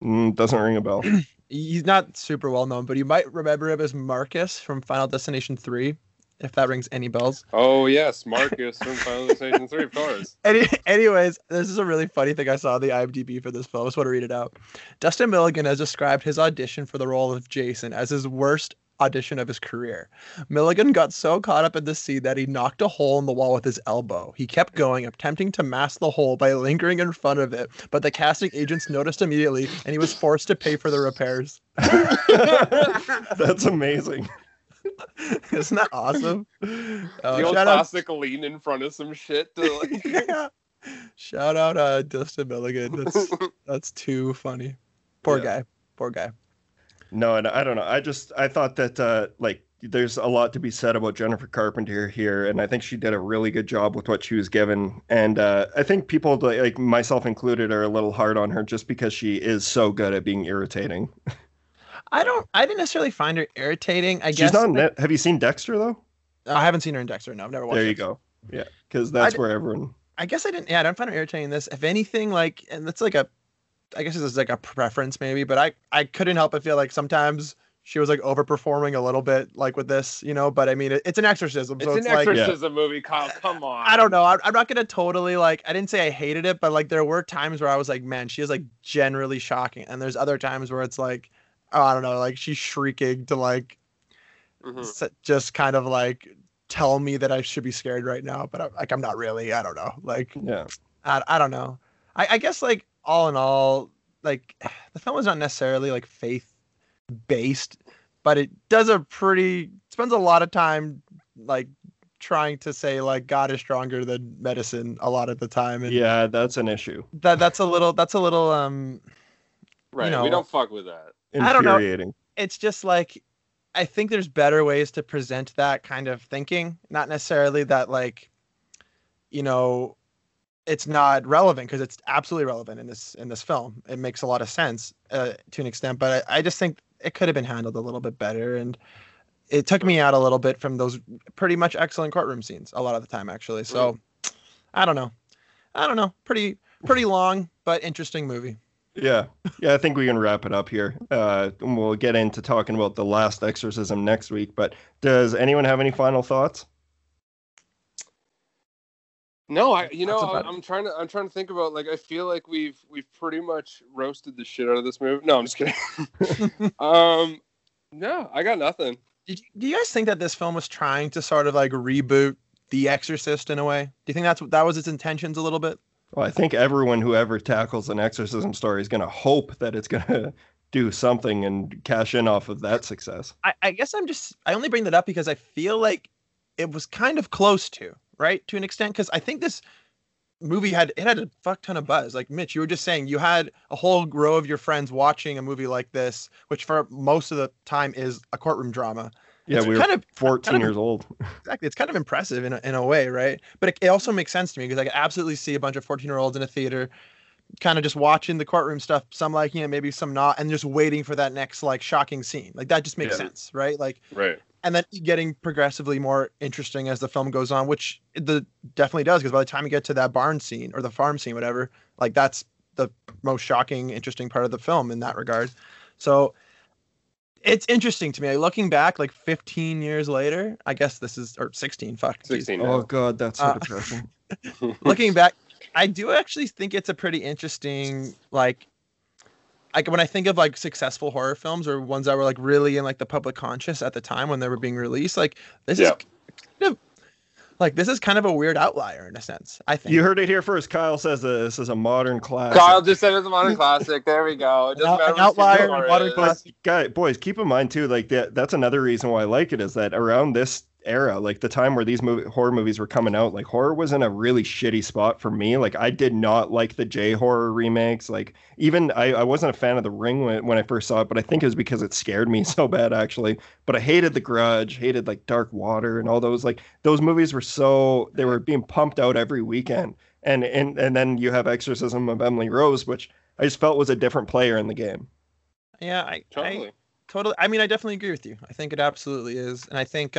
Doesn't ring a bell. He's not super well known, but you might remember him as Marcus from Final Destination 3. If that rings any bells. Oh, yes. Marcus from Final Destination 3, of course. Anyways, this is a really funny thing I saw on the IMDb for this film. I just want to read it out. Dustin Milligan has described his audition for the role of Jason as his worst audition of his career. Milligan got so caught up in the scene that he knocked a hole in the wall with his elbow. He kept going, attempting to mask the hole by lingering in front of it, but the casting agents noticed immediately, and he was forced to pay for the repairs. That's amazing. Isn't that awesome? The old classic lean in front of some shit. To like... yeah. Shout out Dustin Milligan. That's too funny. Poor guy. No, and I don't know. I thought that like there's a lot to be said about Jennifer Carpenter here, and I think she did a really good job with what she was given. And I think people, like myself included, are a little hard on her just because she is so good at being irritating. I didn't necessarily find her irritating. I guess. Have you seen Dexter though? I haven't seen her in Dexter. No, I've never watched. There you go. Yeah, because that's where everyone. I guess I didn't. Yeah, I don't find her irritating in this. If anything, like, and that's like a. I guess this is like a preference maybe, but I couldn't help but feel like sometimes she was like overperforming a little bit, like with this, you know, but I mean, it's an exorcism. So it's an exorcism movie, Kyle. Come on. I don't know. I'm not going to totally like, I didn't say I hated it, but like there were times where I was like, man, she is like generally shocking. And there's other times where it's like, oh, I don't know. Like she's shrieking to like, just kind of like tell me that I should be scared right now. But I'm not really, I don't know. Like, yeah, I don't know. I guess like, all in all, like the film is not necessarily like faith based, but it does spends a lot of time like trying to say like God is stronger than medicine a lot of the time. And yeah, that's an issue. That's a little right. You know, we don't fuck with that. Infuriating. I don't know. It's just like I think there's better ways to present that kind of thinking, not necessarily that like, you know, it's not relevant because it's absolutely relevant in this film. It makes a lot of sense to an extent, but I just think it could have been handled a little bit better. And it took me out a little bit from those pretty much excellent courtroom scenes a lot of the time, actually. So I don't know. Pretty long, but interesting movie. Yeah. Yeah. I think we can wrap it up here. And we'll get into talking about The Last Exorcism next week, but does anyone have any final thoughts? No, I'm trying to think about, like, I feel like we've pretty much roasted the shit out of this movie. No, I'm just kidding. No, I got nothing. Do you guys think that this film was trying to sort of like reboot The Exorcist in a way? Do you think that was its intentions a little bit? Well, I think everyone who ever tackles an exorcism story is going to hope that it's going to do something and cash in off of that success. I guess I only bring that up because I feel like it was kind of close to. Right, to an extent, because I think this movie had a fuck ton of buzz. Like Mitch, you were just saying you had a whole row of your friends watching a movie like this, which for most of the time is a courtroom drama. Yeah, we were kind of 14 years old. Exactly, it's kind of impressive in a way, right? But it also makes sense to me because I could absolutely see a bunch of 14-year-olds in a theater, kind of just watching the courtroom stuff. Some liking it, maybe some not, and just waiting for that next like shocking scene. Like that just makes sense, right? Like right. And then getting progressively more interesting as the film goes on, which it definitely does. Because by the time you get to that barn scene or the farm scene, whatever, like that's the most shocking, interesting part of the film in that regard. So it's interesting to me. Like, looking back, like 15 years later, I guess this is, or 16, fuck. 16. Oh, God, that's so depressing. Looking back, I do actually think it's a pretty interesting, like when I think of like successful horror films or ones that were like really in like the public conscious at the time when they were being released, like this is kind of a weird outlier in a sense. I think you heard it here first. Kyle says this is a modern classic. Kyle just said it's a modern classic. There we go. It doesn't matter. An outlier, modern classic. Guys, boys, keep in mind too, like that's another reason why I like it is that around this era, like the time where these horror movies were coming out, like horror was in a really shitty spot for me. Like I did not like the J-horror remakes. Like even I wasn't a fan of The Ring when I first saw it, but I think it was because it scared me so bad actually. But I hated The Grudge, hated like Dark Water and all those, like those movies were so, they were being pumped out every weekend. And then you have Exorcism of Emily Rose, which I just felt was a different player in the game. Yeah, I totally. I mean, I definitely agree with you. I think it absolutely is. And I think,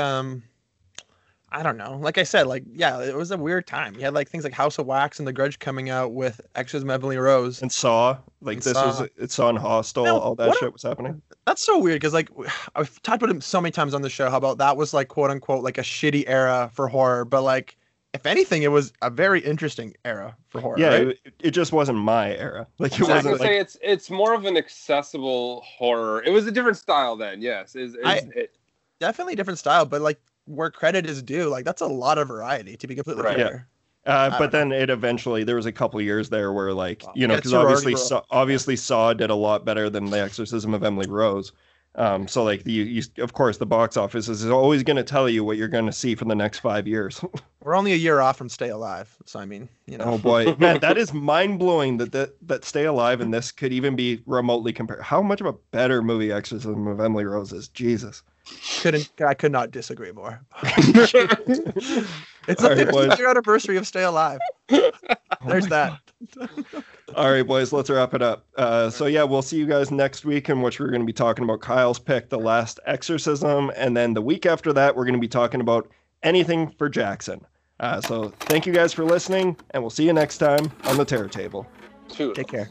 I don't know. Like I said, like, yeah, it was a weird time. You had like things like House of Wax and The Grudge coming out with Exorcism of Emily Rose. And Saw. Like, Saw and Hostel. Now, all that shit was happening. That's so weird because, like, I've talked about it so many times on the show. How about that was, like, quote unquote, like a shitty era for horror. But, like, if anything, it was a very interesting era for horror. Yeah, right? it just wasn't my era. Like it wasn't. I was gonna say it's more of an accessible horror. It was a different style then. Yes, definitely different style. But like where credit is due, like that's a lot of variety to be completely fair. Yeah. But then it eventually there was a couple of years there where like you know because obviously Saw did a lot better than The Exorcism of Emily Rose. So like of course the box office is always going to tell you what you're going to see for the next 5 years. We're only a year off from Stay Alive. So, I mean, you know, oh boy, man, that is mind blowing that Stay Alive and this could even be remotely compared. How much of a better movie Exorcism of Emily Rose is. Jesus. I could not disagree more. It's the 50th anniversary of Stay Alive. There's that. All right, boys, let's wrap it up. So yeah, we'll see you guys next week, in which we're going to be talking about Kyle's pick, The Last Exorcism, and then the week after that, we're going to be talking about Anything for Jackson. So thank you guys for listening, and we'll see you next time on The Terror Table. Take care.